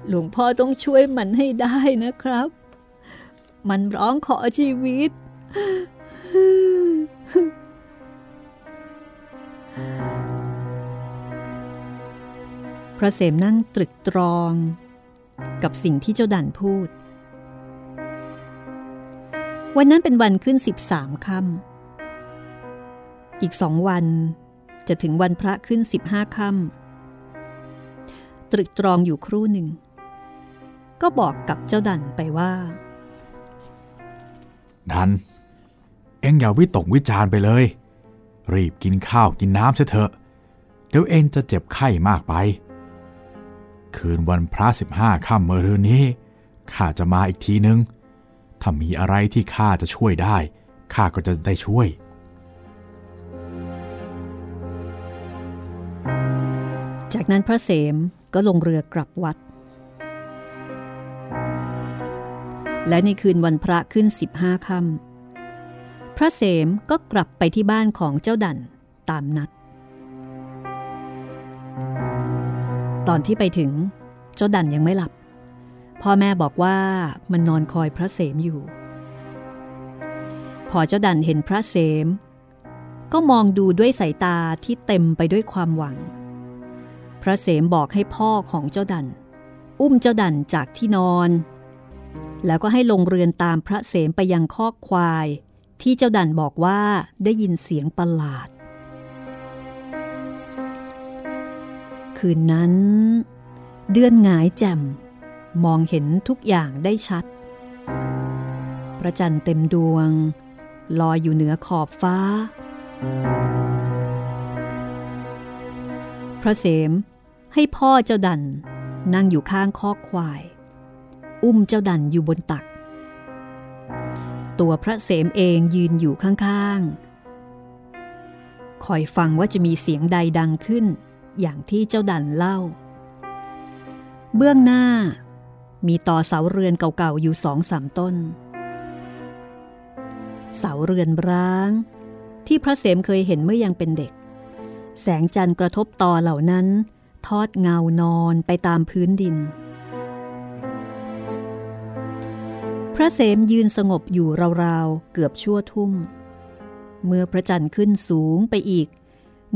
หลวงพ่อต้องช่วยมันให้ได้นะครับมันร้องขอชีวิตพระเสมนั่งตรึกตรองกับสิ่งที่เจ้าดันพูดวันนั้นเป็นวันขึ้น13 ค่ำอีก2 วัน จะถึงวันพระขึ้น15ค่ำตรึกตรองอยู่ครู่หนึ่งก็บอกกับเจ้าดันไปว่าดันเอ็งอย่าวิตกวิจารไปเลยรีบกินข้าวกินน้ำซะเถอะเดี๋ยวเอ็งจะเจ็บไข้มากไปคืนวันพระ15ค่ำเมื่อรืนนี้ข้าจะมาอีกทีนึงถ้ามีอะไรที่ข้าจะช่วยได้ข้าก็จะได้ช่วยจากนั้นพระเสมก็ลงเรือกลับวัดและในคืนวันพระขึ้น15ค่ำพระเสมก็กลับไปที่บ้านของเจ้าดั่นตามนัดตอนที่ไปถึงเจ้าดั่นยังไม่หลับพ่อแม่บอกว่ามันนอนคอยพระเสมอยู่พอเจ้าดั่นเห็นพระเสมก็มองดูด้วยสายตาที่เต็มไปด้วยความหวังพระเสมบอกให้พ่อของเจ้าดั่นอุ้มเจ้าดั่นจากที่นอนแล้วก็ให้ลงเรือนตามพระเสมไปยังคอกควายที่เจ้าดั่นบอกว่าได้ยินเสียงประหลาดคืนนั้นเดือนหงายแจ่มมองเห็นทุกอย่างได้ชัดพระจันทร์เต็มดวงลอยอยู่เหนือขอบฟ้าพระเสมให้พ่อเจ้าดั่นนั่งอยู่ข้างคอกควายอุ้มเจ้าดั่นอยู่บนตักตัวพระเสมเองยืนอยู่ข้างๆคอยฟังว่าจะมีเสียงใดดังขึ้นอย่างที่เจ้าดั่นเล่าเบื้องหน้ามีต่อเสาเรือนเก่าๆอยู่ 2-3 ต้นเสาเรือนร้างที่พระเสมเคยเห็นเมื่อยังเป็นเด็กแสงจันทร์กระทบต่อเหล่านั้นทอดเงานอนไปตามพื้นดินพระเสมยืนสงบอยู่ราวๆเกือบชั่วทุ่มเมื่อพระจันทร์ขึ้นสูงไปอีก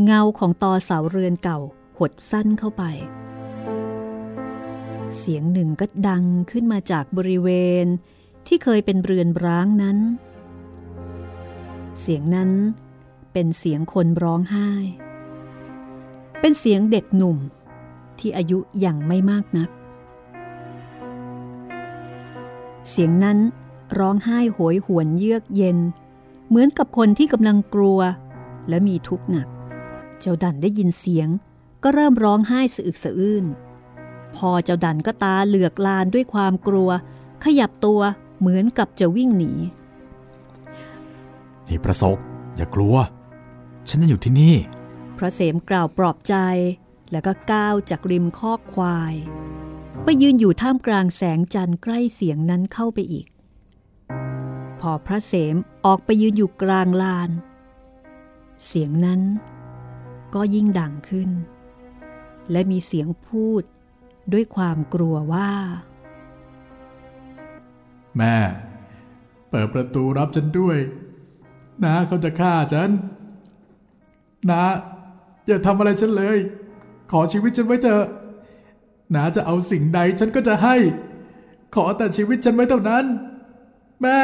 เงาของตอเสาเรือนเก่าหดสั้นเข้าไปเสียงหนึ่งก็ดังขึ้นมาจากบริเวณที่เคยเป็นเรือนร้างนั้นเสียงนั้นเป็นเสียงคนร้องไห้เป็นเสียงเด็กหนุ่มที่อายุยังไม่มากนักเสียงนั้นร้องไห้โหยหวนเยือกเย็นเหมือนกับคนที่กำลังกลัวและมีทุกข์หนักเจ้าดั่นได้ยินเสียงก็เริ่มร้องไห้สะอึกสะอื้นพอเจ้าดั่นก็ตาเหลือกลานด้วยความกลัวขยับตัวเหมือนกับจะวิ่งหนีนี่ประสบอย่ากลัวฉันยังอยู่ที่นี่พระเสมกล่าวปลอบใจแล้วก็ก้าวจากริมคอกควายไปยืนอยู่ท่ามกลางแสงจันทร์ใกล้เสียงนั้นเข้าไปอีกพอพระเสมออกไปยืนอยู่กลางลานเสียงนั้นก็ยิ่งดังขึ้นและมีเสียงพูดด้วยความกลัวว่าแม่เปิดประตูรับฉันด้วยน้าเขาจะฆ่าฉันน้าอย่าทำอะไรฉันเลยขอชีวิตฉันไว้เถอะน้าจะเอาสิ่งใดฉันก็จะให้ขอแต่ชีวิตฉันไว้เท่านั้นแม่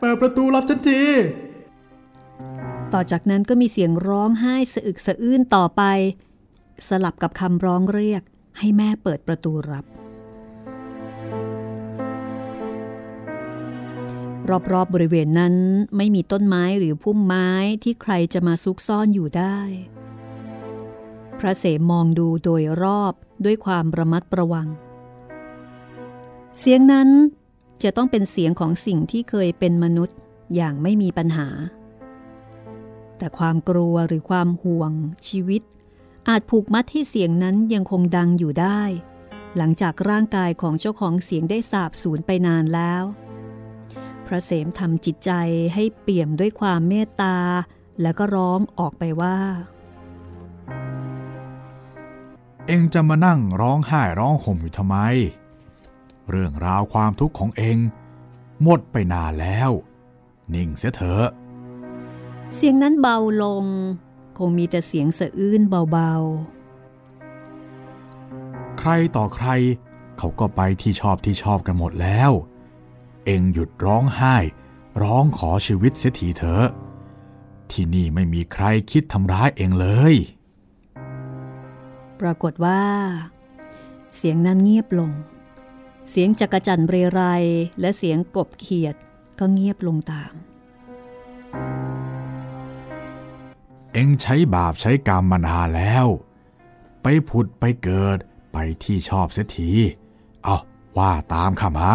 เปิดประตูรับฉันทีต่อจากนั้นก็มีเสียงร้องไห้สะอึกสะอื้นต่อไปสลับกับคำร้องเรียกให้แม่เปิดประตูรับรอบๆบริเวณนั้นไม่มีต้นไม้หรือพุ่มไม้ที่ใครจะมาซุกซ่อนอยู่ได้พระเสมมองดูโดยรอบด้วยความระมัดระวังเสียงนั้นจะต้องเป็นเสียงของสิ่งที่เคยเป็นมนุษย์อย่างไม่มีปัญหาแต่ความกลัวหรือความห่วงชีวิตอาจผูกมัดให้เสียงนั้นยังคงดังอยู่ได้หลังจากร่างกายของเจ้าของเสียงได้สาบสูญไปนานแล้วพระเสมทำจิตใจให้เปี่ยมด้วยความเมตตาแล้วก็ร้องออกไปว่าเอ็งจะมานั่งร้องไห้ร้องห่มอยู่ทำไมเรื่องราวความทุกข์ของเอ็งหมดไปนานแล้วนิ่งเสียเถอะเสียงนั้นเบาลงคงมีแต่เสียงสะอื้นเบาๆใครต่อใครเขาก็ไปที่ชอบกันหมดแล้วเอ็งหยุดร้องไห้ร้องขอชีวิตเสียทีเถอะที่นี่ไม่มีใครคิดทำร้ายเอ็งเลย ปรากฏว่าเสียงนั้นเงียบลงเสียงจักจั่นเรไรและเสียงกบเขียดก็เงียบลงตามเอ็งใช้บาปใช้กรรมมานานแล้วไปผุดไปเกิดไปที่ชอบเสียทีเอาว่าตามข้ามา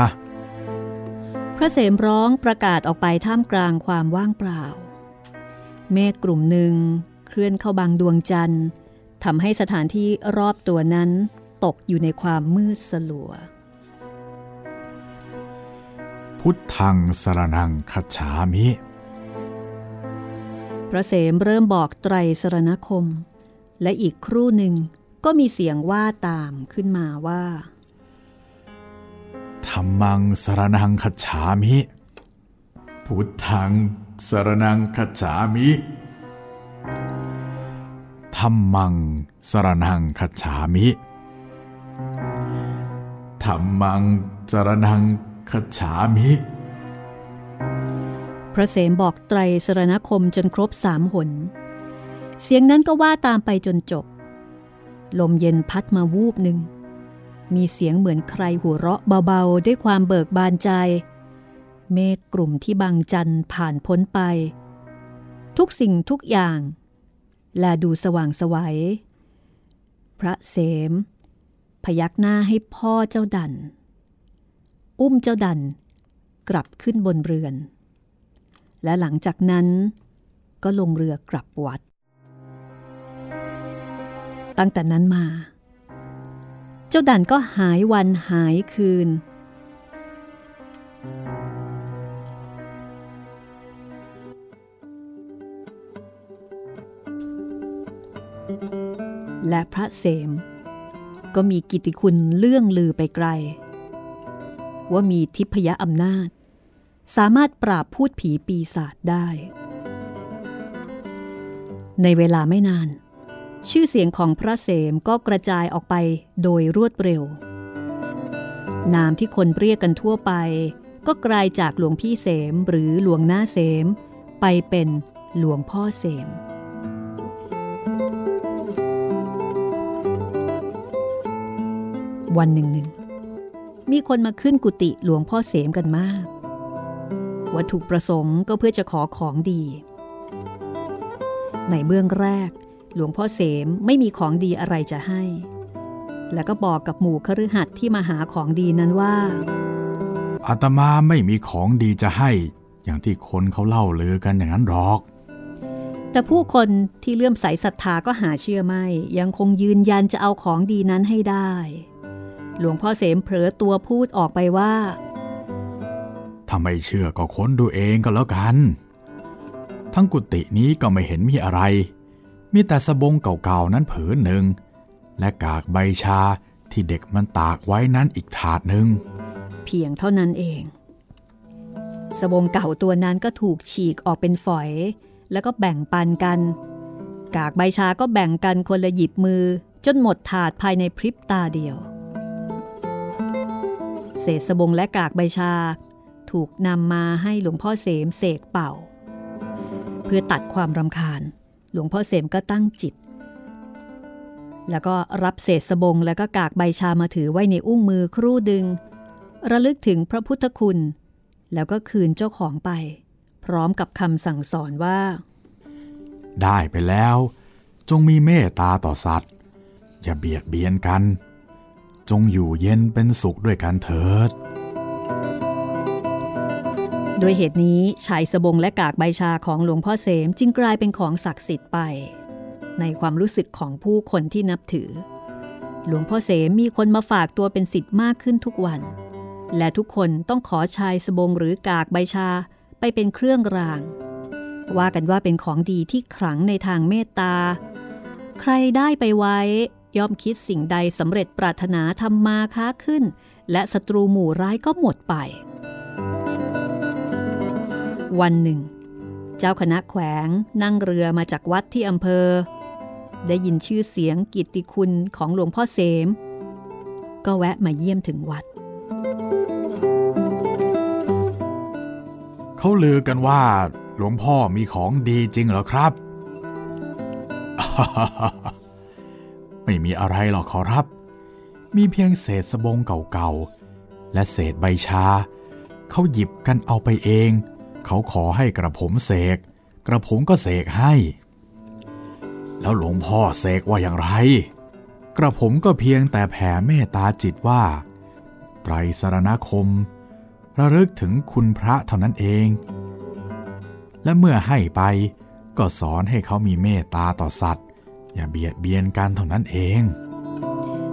พระเสมร้องประกาศออกไปท่ามกลางความว่างเปล่าเมฆกลุ่มหนึ่งเคลื่อนเข้าบังดวงจันทร์ทำให้สถานที่รอบตัวนั้นตกอยู่ในความมืดสลัวพุทธังสรณังคัจฉามิพระเสมเริ่มบอกไตรสรณคมและอีกครู่หนึ่งก็มีเสียงว่าตามขึ้นมาว่าธัมมังสรณังคัจฉามิพุทธังสรณังคัจฉามิธัมมังสรณังคัจฉามิธัมมังสรณังคัจฉามิพระเสมบอกไตรสรณคมจนครบสามหนเสียงนั้นก็ว่าตามไปจนจบลมเย็นพัดมาวูบหนึ่งมีเสียงเหมือนใครหัวเราะเบาๆด้วยความเบิกบานใจเมฆกลุ่มที่บังจันทร์ผ่านพ้นไปทุกสิ่งทุกอย่างแลดูสว่างไสวพระเสมพยักหน้าให้พ่อเจ้าดันอุ้มเจ้าดันกลับขึ้นบนเรือนและหลังจากนั้นก็ลงเรือกลับวัดตั้งแต่นั้นมาเจ้าดันก็หายวันหายคืนและพระเสมก็มีกิตติคุณเลื่องลือไปไกลว่ามีทิพยอำนาจสามารถปราบพูดผีปีศาจได้ในเวลาไม่นานชื่อเสียงของพระเสมก็กระจายออกไปโดยรวดเร็วนามที่คนเรียกกันทั่วไปก็กลายจากหลวงพี่เสมหรือหลวงหน้าเสมไปเป็นหลวงพ่อเสมวันหนึ่งมีคนมาขึ้นกุฏิหลวงพ่อเสมกันมากวัตถุประสงค์ก็เพื่อจะขอของดีในเบื้องแรกหลวงพ่อเสมไม่มีของดีอะไรจะให้แล้วก็บอกกับหมู่คฤหัสถ์ที่มาหาของดีนั้นว่าอาตมาไม่มีของดีจะให้อย่างที่คนเขาเล่าลือกันอย่างนั้นหรอกแต่ผู้คนที่เลื่อมใสศรัทธาก็หาเชื่อไม่ยังคงยืนยันจะเอาของดีนั้นให้ได้หลวงพ่อเสมเผลอตัวพูดออกไปว่าถ้าไม่เชื่อก็ค้นดูเองก็แล้วกันทั้งกุฏินี้ก็ไม่เห็นมีอะไรมีแต่สบงเก่าๆนั้นผืนหนึ่งและกากใบชาที่เด็กมันตากไว้นั้นอีกถาดหนึ่งเพียงเท่านั้นเองสบงเก่าตัวนั้นก็ถูกฉีกออกเป็นฝอยแล้วก็แบ่งปันกันกากใบชาก็แบ่งกันคนละหยิบมือจนหมดถาดภายในพริบตาเดียวเศษสบงและกากใบชาถูกนำมาให้หลวงพ่อเสมเสกเป่าเพื่อตัดความรำคาญหลวงพ่อเสมก็ตั้งจิตแล้วก็รับเศษสบงและก็กากใบชามาถือไว้ในอุ้งมือครู่ดึงระลึกถึงพระพุทธคุณแล้วก็คืนเจ้าของไปพร้อมกับคำสั่งสอนว่าได้ไปแล้วจงมีเมตตาต่อสัตว์อย่าเบียดเบียนกันจงอยู่เย็นเป็นสุขด้วยกันเถิดโดยเหตุนี้ชายสบงและกากใบชาของหลวงพ่อเสมจึงกลายเป็นของศักดิ์สิทธิ์ไปในความรู้สึกของผู้คนที่นับถือหลวงพ่อเสมมีคนมาฝากตัวเป็นศิษย์มากขึ้นทุกวันและทุกคนต้องขอชายสบงหรือกากใบชาไปเป็นเครื่องรางว่ากันว่าเป็นของดีที่ขลังในทางเมตตาใครได้ไปไว้ย่อมคิดสิ่งใดสำเร็จปรารถนาทำมาค้าขึ้นและศัตรูหมู่ร้ายก็หมดไปวันหนึ่งเจ้าคณะแขวงนั่งเรือมาจากวัดที่อำเภอได้ยินชื่อเสียงกิตติคุณของหลวงพ่อเสมก็แวะมาเยี่ยมถึงวัดเขาลือกันว่าหลวงพ่อมีของดีจริงเหรอครับ ไม่มีอะไรหรอกขอรับมีเพียงเศษสบงเก่าๆและเศษใบชาเขาหยิบกันเอาไปเองเขาขอให้กระผมเสกกระผมก็เสกให้แล้วหลวงพ่อเสกว่าอย่างไรกระผมก็เพียงแต่แผ่เมตตาจิตว่าไตรสรณคมระลึกถึงคุณพระเท่านั้นเองและเมื่อให้ไปก็สอนให้เขามีเมตตาต่อสัตว์อย่าเบียดเบียนกันเท่านั้นเอง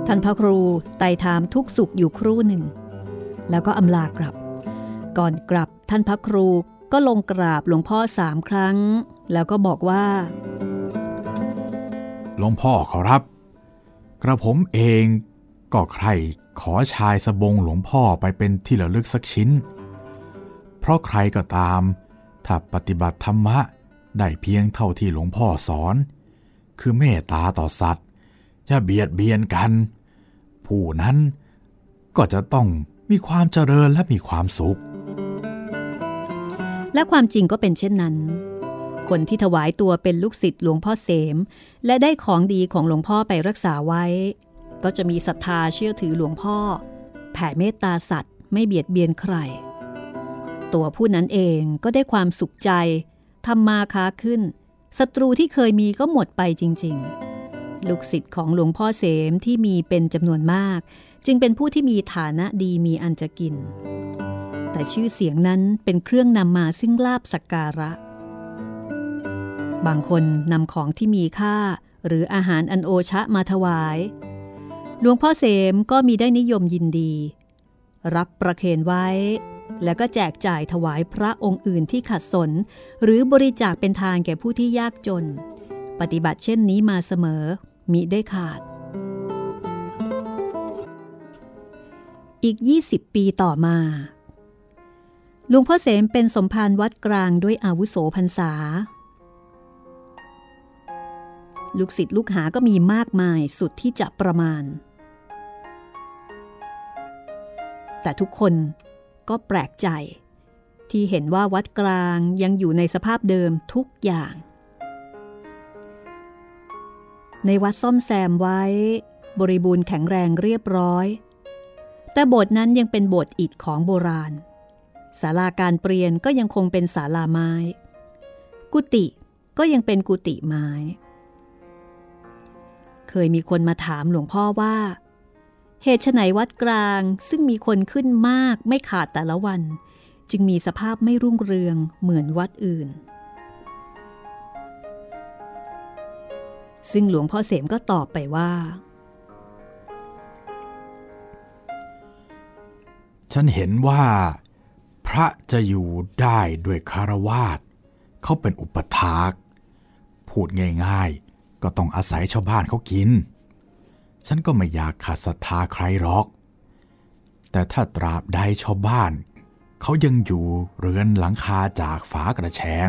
ท่านพระครูไต่ถามทุกสุขอยู่ครู่หนึ่งแล้วก็อำลากลับก่อนกลับท่านพระครูก็ลงกราบหลวงพ่อ3 ครั้งแล้วก็บอกว่าหลวงพ่อขอรับกระผมเองก็ใครขอชายสบงหลวงพ่อไปเป็นที่ระลึกสักชิ้นเพราะใครก็ตามถ้าปฏิบัติธรรมะได้เพียงเท่าที่หลวงพ่อสอนคือเมตตาต่อสัตว์อย่าเบียดเบียนกันผู้นั้นก็จะต้องมีความเจริญและมีความสุขและความจริงก็เป็นเช่นนั้นคนที่ถวายตัวเป็นลูกศิษย์หลวงพ่อเสมและได้ของดีของหลวงพ่อไปรักษาไว้ก็จะมีศรัทธาเชื่อถือหลวงพ่อแผ่เมตตาสัตว์ไม่เบียดเบียนใครตัวผู้นั้นเองก็ได้ความสุขใจทำมาค้าขึ้นศัตรูที่เคยมีก็หมดไปจริงๆลูกศิษย์ของหลวงพ่อเสมที่มีเป็นจำนวนมากจึงเป็นผู้ที่มีฐานะดีมีอันจะกินแต่ชื่อเสียงนั้นเป็นเครื่องนำมาซึ่งลาภสักการะบางคนนำของที่มีค่าหรืออาหารอันโอชะมาถวายหลวงพ่อเสมก็มีได้นิยมยินดีรับประเคนไว้แล้วก็แจกจ่ายถวายพระองค์อื่นที่ขัดสนหรือบริจาคเป็นทานแก่ผู้ที่ยากจนปฏิบัติเช่นนี้มาเสมอมิได้ขาดอีก20 ปีต่อมาหลวงพ่อเสมเป็นสมภารวัดกลางด้วยอาวุโสพรรษาลูกศิษย์ลูกหาก็มีมากมายสุดที่จะประมาณแต่ทุกคนก็แปลกใจที่เห็นว่าวัดกลางยังอยู่ในสภาพเดิมทุกอย่างในวัดซ่อมแซมไว้บริบูรณ์แข็งแรงเรียบร้อยแต่โบสถ์นั้นยังเป็นโบสถ์อิฐของโบราณศาลาการเปลี่ยนก็ยังคงเป็นศาลาไม้กุฏิก็ยังเป็นกุฏิไม้เคยมีคนมาถามหลวงพ่อว่าเหตุไฉนวัดกลางซึ่งมีคนขึ้นมากไม่ขาดแต่ละวันจึงมีสภาพไม่รุ่งเรืองเหมือนวัดอื่นซึ่งหลวงพ่อเสมก็ตอบไปว่าฉันเห็นว่าพระจะอยู่ได้ด้วยคฤหัสถ์เขาเป็นอุปถากพูดง่ายๆก็ต้องอาศัยชาวบ้านเขากินฉันก็ไม่อยากขาดศรัทธาใครหรอกแต่ถ้าตราบใดชาวบ้านเขายังอยู่เรือนหลังคาจากฝากระแชง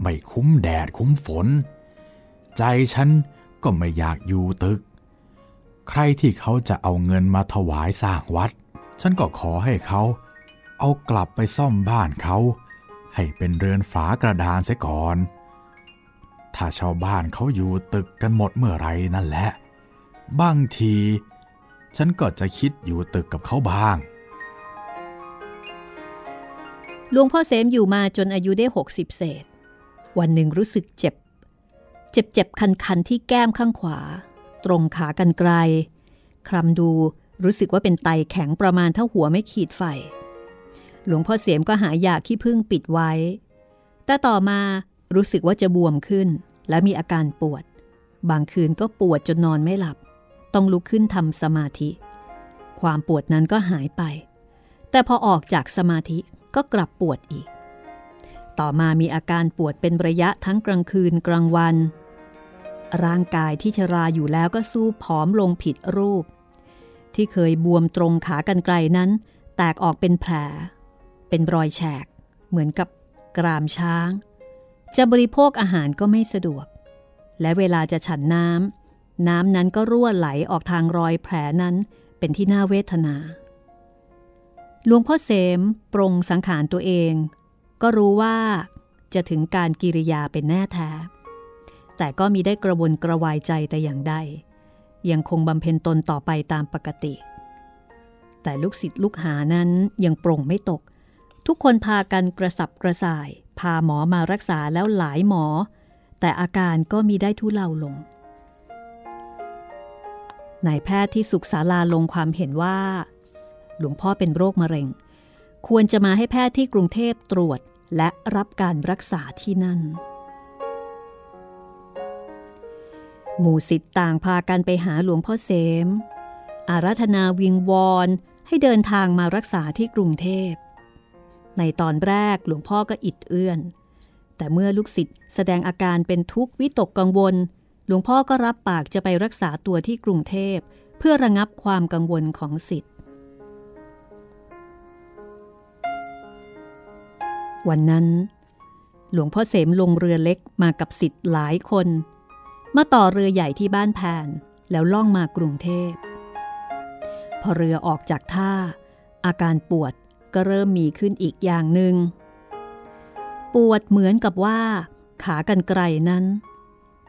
ไม่คุ้มแดดคุ้มฝนใจฉันก็ไม่อยากอยู่ตึกใครที่เขาจะเอาเงินมาถวายสร้างวัดฉันก็ขอให้เขาเอากลับไปซ่อมบ้านเขาให้เป็นเรือนฝากระดานเสียก่อนถ้าชาวบ้านเขาอยู่ตึกกันหมดเมื่อไรนั่นแหละบางทีฉันก็จะคิดอยู่ตึกกับเขาบ้างหลวงพ่อเสมอยู่มาจนอายุได้60เศษวันหนึ่งรู้สึกเจ็บคันที่แก้มข้างขวาตรงขากรรไกรคลำดูรู้สึกว่าเป็นไตแข็งประมาณเท่าหัวไม่ขีดไฟหลวงพ่อเสมก็หายาขี้ผึ้งปิดไว้แต่ต่อมารู้สึกว่าจะบวมขึ้นและมีอาการปวดบางคืนก็ปวดจนนอนไม่หลับต้องลุกขึ้นทำสมาธิความปวดนั้นก็หายไปแต่พอออกจากสมาธิก็กลับปวดอีกต่อมามีอาการปวดเป็นระยะทั้งกลางคืนกลางวันร่างกายที่ชราอยู่แล้วก็สู้ผอมลงผิดรูปที่เคยบวมตรงขากรรไกรนั้นแตกออกเป็นแผลเป็นรอยแฉกเหมือนกับกรามช้างจะบริโภคอาหารก็ไม่สะดวกและเวลาจะฉันน้ำนั้นก็รั่วไหลออกทางรอยแผลนั้นเป็นที่น่าเวทนาหลวงพ่อเสมปรงสังขารตัวเองก็รู้ว่าจะถึงการกิริยาเป็นแน่แท้แต่ก็มิได้กระวนกระวายใจแต่อย่างใด ยังคงบำเพ็ญตนต่อไปตามปกติแต่ลูกศิษย์ลูกหานั้นยังปรงไม่ตกทุกคนพากันกระสับกระส่ายพาหมอมารักษาแล้วหลายหมอแต่อาการก็มิได้ทุเลาลงนายแพทย์ที่สุขศาลาลงความเห็นว่าหลวงพ่อเป็นโรคมะเร็งควรจะมาให้แพทย์ที่กรุงเทพตรวจและรับการรักษาที่นั่นหมู่ศิษย์ต่างพากันไปหาหลวงพ่อเสมอาราธนาวิงวอนให้เดินทางมารักษาที่กรุงเทพในตอนแรกหลวงพ่อก็อิดเอื้อนแต่เมื่อลูกศิษย์แสดงอาการเป็นทุกข์วิตกกังวลหลวงพ่อก็รับปากจะไปรักษาตัวที่กรุงเทพเพื่อระงับความกังวลของศิษย์วันนั้นหลวงพ่อเสมลงเรือเล็กมากับศิษย์หลายคนมาต่อเรือใหญ่ที่บ้านแพนแล้วล่องมากรุงเทพพอเรือออกจากท่าอาการปวดก็เริ่มมีขึ้นอีกอย่างหนึ่งปวดเหมือนกับว่าขากรรไกรนั้น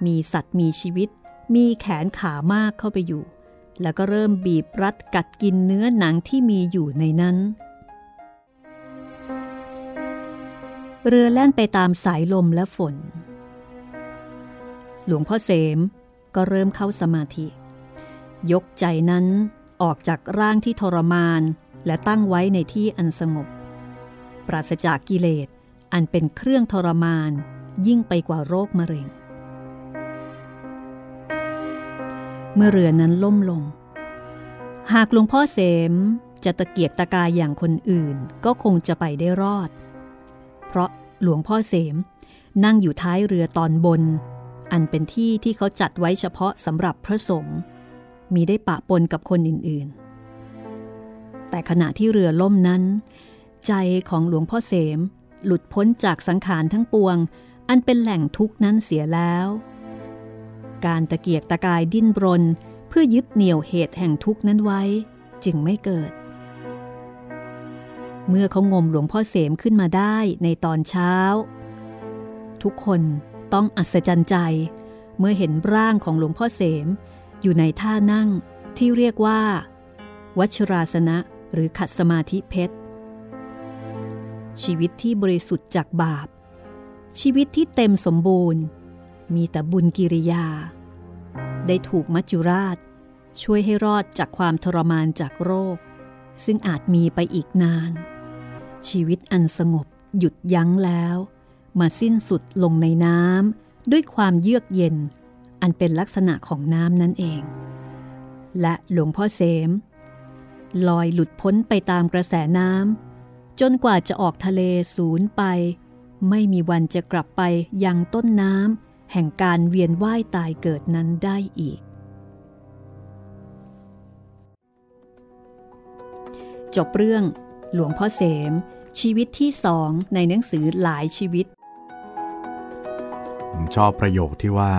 มีสัตว์มีชีวิตมีแขนขามากเข้าไปอยู่แล้วก็เริ่มบีบรัดกัดกินเนื้อหนังที่มีอยู่ในนั้นเรือแล่นไปตามสายลมและฝนหลวงพ่อเสมก็เริ่มเข้าสมาธิยกใจนั้นออกจากร่างที่ทรมานและตั้งไว้ในที่อันสงบปราศจากกิเลสอันเป็นเครื่องทรมานยิ่งไปกว่าโรคมะเร็งเมื่อเรือนั้นล่มลงหากหลวงพ่อเสมจะตะเกียกตะกายอย่างคนอื่นก็คงจะไปได้รอดเพราะหลวงพ่อเสมนั่งอยู่ท้ายเรือตอนบนอันเป็นที่ที่เขาจัดไว้เฉพาะสำหรับพระสงฆ์มีได้ปะปนกับคนอื่นๆแต่ขณะที่เรือล่มนั้นใจของหลวงพ่อเสมหลุดพ้นจากสังขารทั้งปวงอันเป็นแหล่งทุกข์นั้นเสียแล้วการตะเกียกตะกายดิ้นรนเพื่อยึดเหนี่ยวเหตุแห่งทุกข์นั้นไว้จึงไม่เกิดเมื่อเขางมหลวงพ่อเสมขึ้นมาได้ในตอนเช้าทุกคนต้องอัศจรรย์ใจเมื่อเห็นร่างของหลวงพ่อเสมอยู่ในท่านั่งที่เรียกว่าวัชราสนะหรือขัดสมาธิเพชรชีวิตที่บริสุทธิ์จากบาปชีวิตที่เต็มสมบูรณ์มีแต่บุญกิริยาได้ถูกมัจจุราชช่วยให้รอดจากความทรมานจากโรคซึ่งอาจมีไปอีกนานชีวิตอันสงบหยุดยั้งแล้วมาสิ้นสุดลงในน้ำด้วยความเยือกเย็นอันเป็นลักษณะของน้ำนั่นเองและหลวงพ่อเสมลอยหลุดพ้นไปตามกระแสน้ำจนกว่าจะออกทะเลสูญไปไม่มีวันจะกลับไปยังต้นน้ำแห่งการเวียนว่ายตายเกิดนั้นได้อีกจบเรื่องหลวงพ่อเสมชีวิตที่2ในหนังสือหลายชีวิตผมชอบประโยคที่ว่า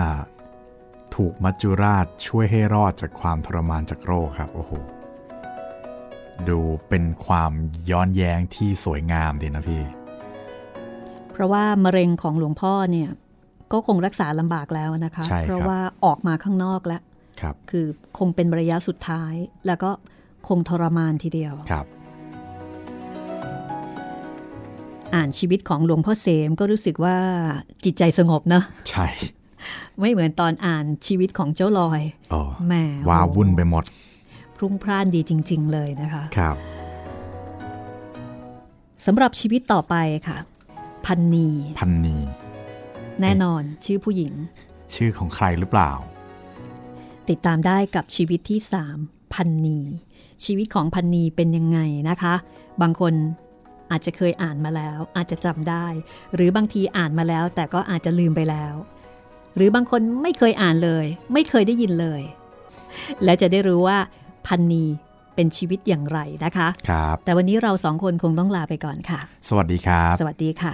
ถูกมัจจุราชช่วยให้รอดจากความทรมานจากโรคครับโอ้โหดูเป็นความย้อนแย้งที่สวยงามดีนะพี่เพราะว่ามะเร็งของหลวงพ่อเนี่ยก็คงรักษาลำบากแล้วนะคะเพราะว่าออกมาข้างนอกแล้ว คือคงเป็นระยะสุดท้ายแล้วก็คงทรมานทีเดียวอ่านชีวิตของหลวงพ่อเสมก็รู้สึกว่าจิตใจสงบเนาะใช่ไม่เหมือนตอนอ่านชีวิตของเจ้าลอยแหมว้าวุ่นไปหมดพรุ่งพร่านดีจริงๆเลยนะคะครับสำหรับชีวิตต่อไปค่ะพันนีแน่นอนชื่อผู้หญิงชื่อของใครหรือเปล่าติดตามได้กับชีวิตที่3พันนีชีวิตของพันนีเป็นยังไงนะคะบางคนอาจจะเคยอ่านมาแล้วอาจจะจำได้หรือบางทีอ่านมาแล้วแต่ก็อาจจะลืมไปแล้วหรือบางคนไม่เคยอ่านเลยไม่เคยได้ยินเลยและจะได้รู้ว่าพันนีเป็นชีวิตอย่างไรนะคะครับแต่วันนี้เรา2คนคงต้องลาไปก่อนค่ะสวัสดีครับสวัสดีค่ะ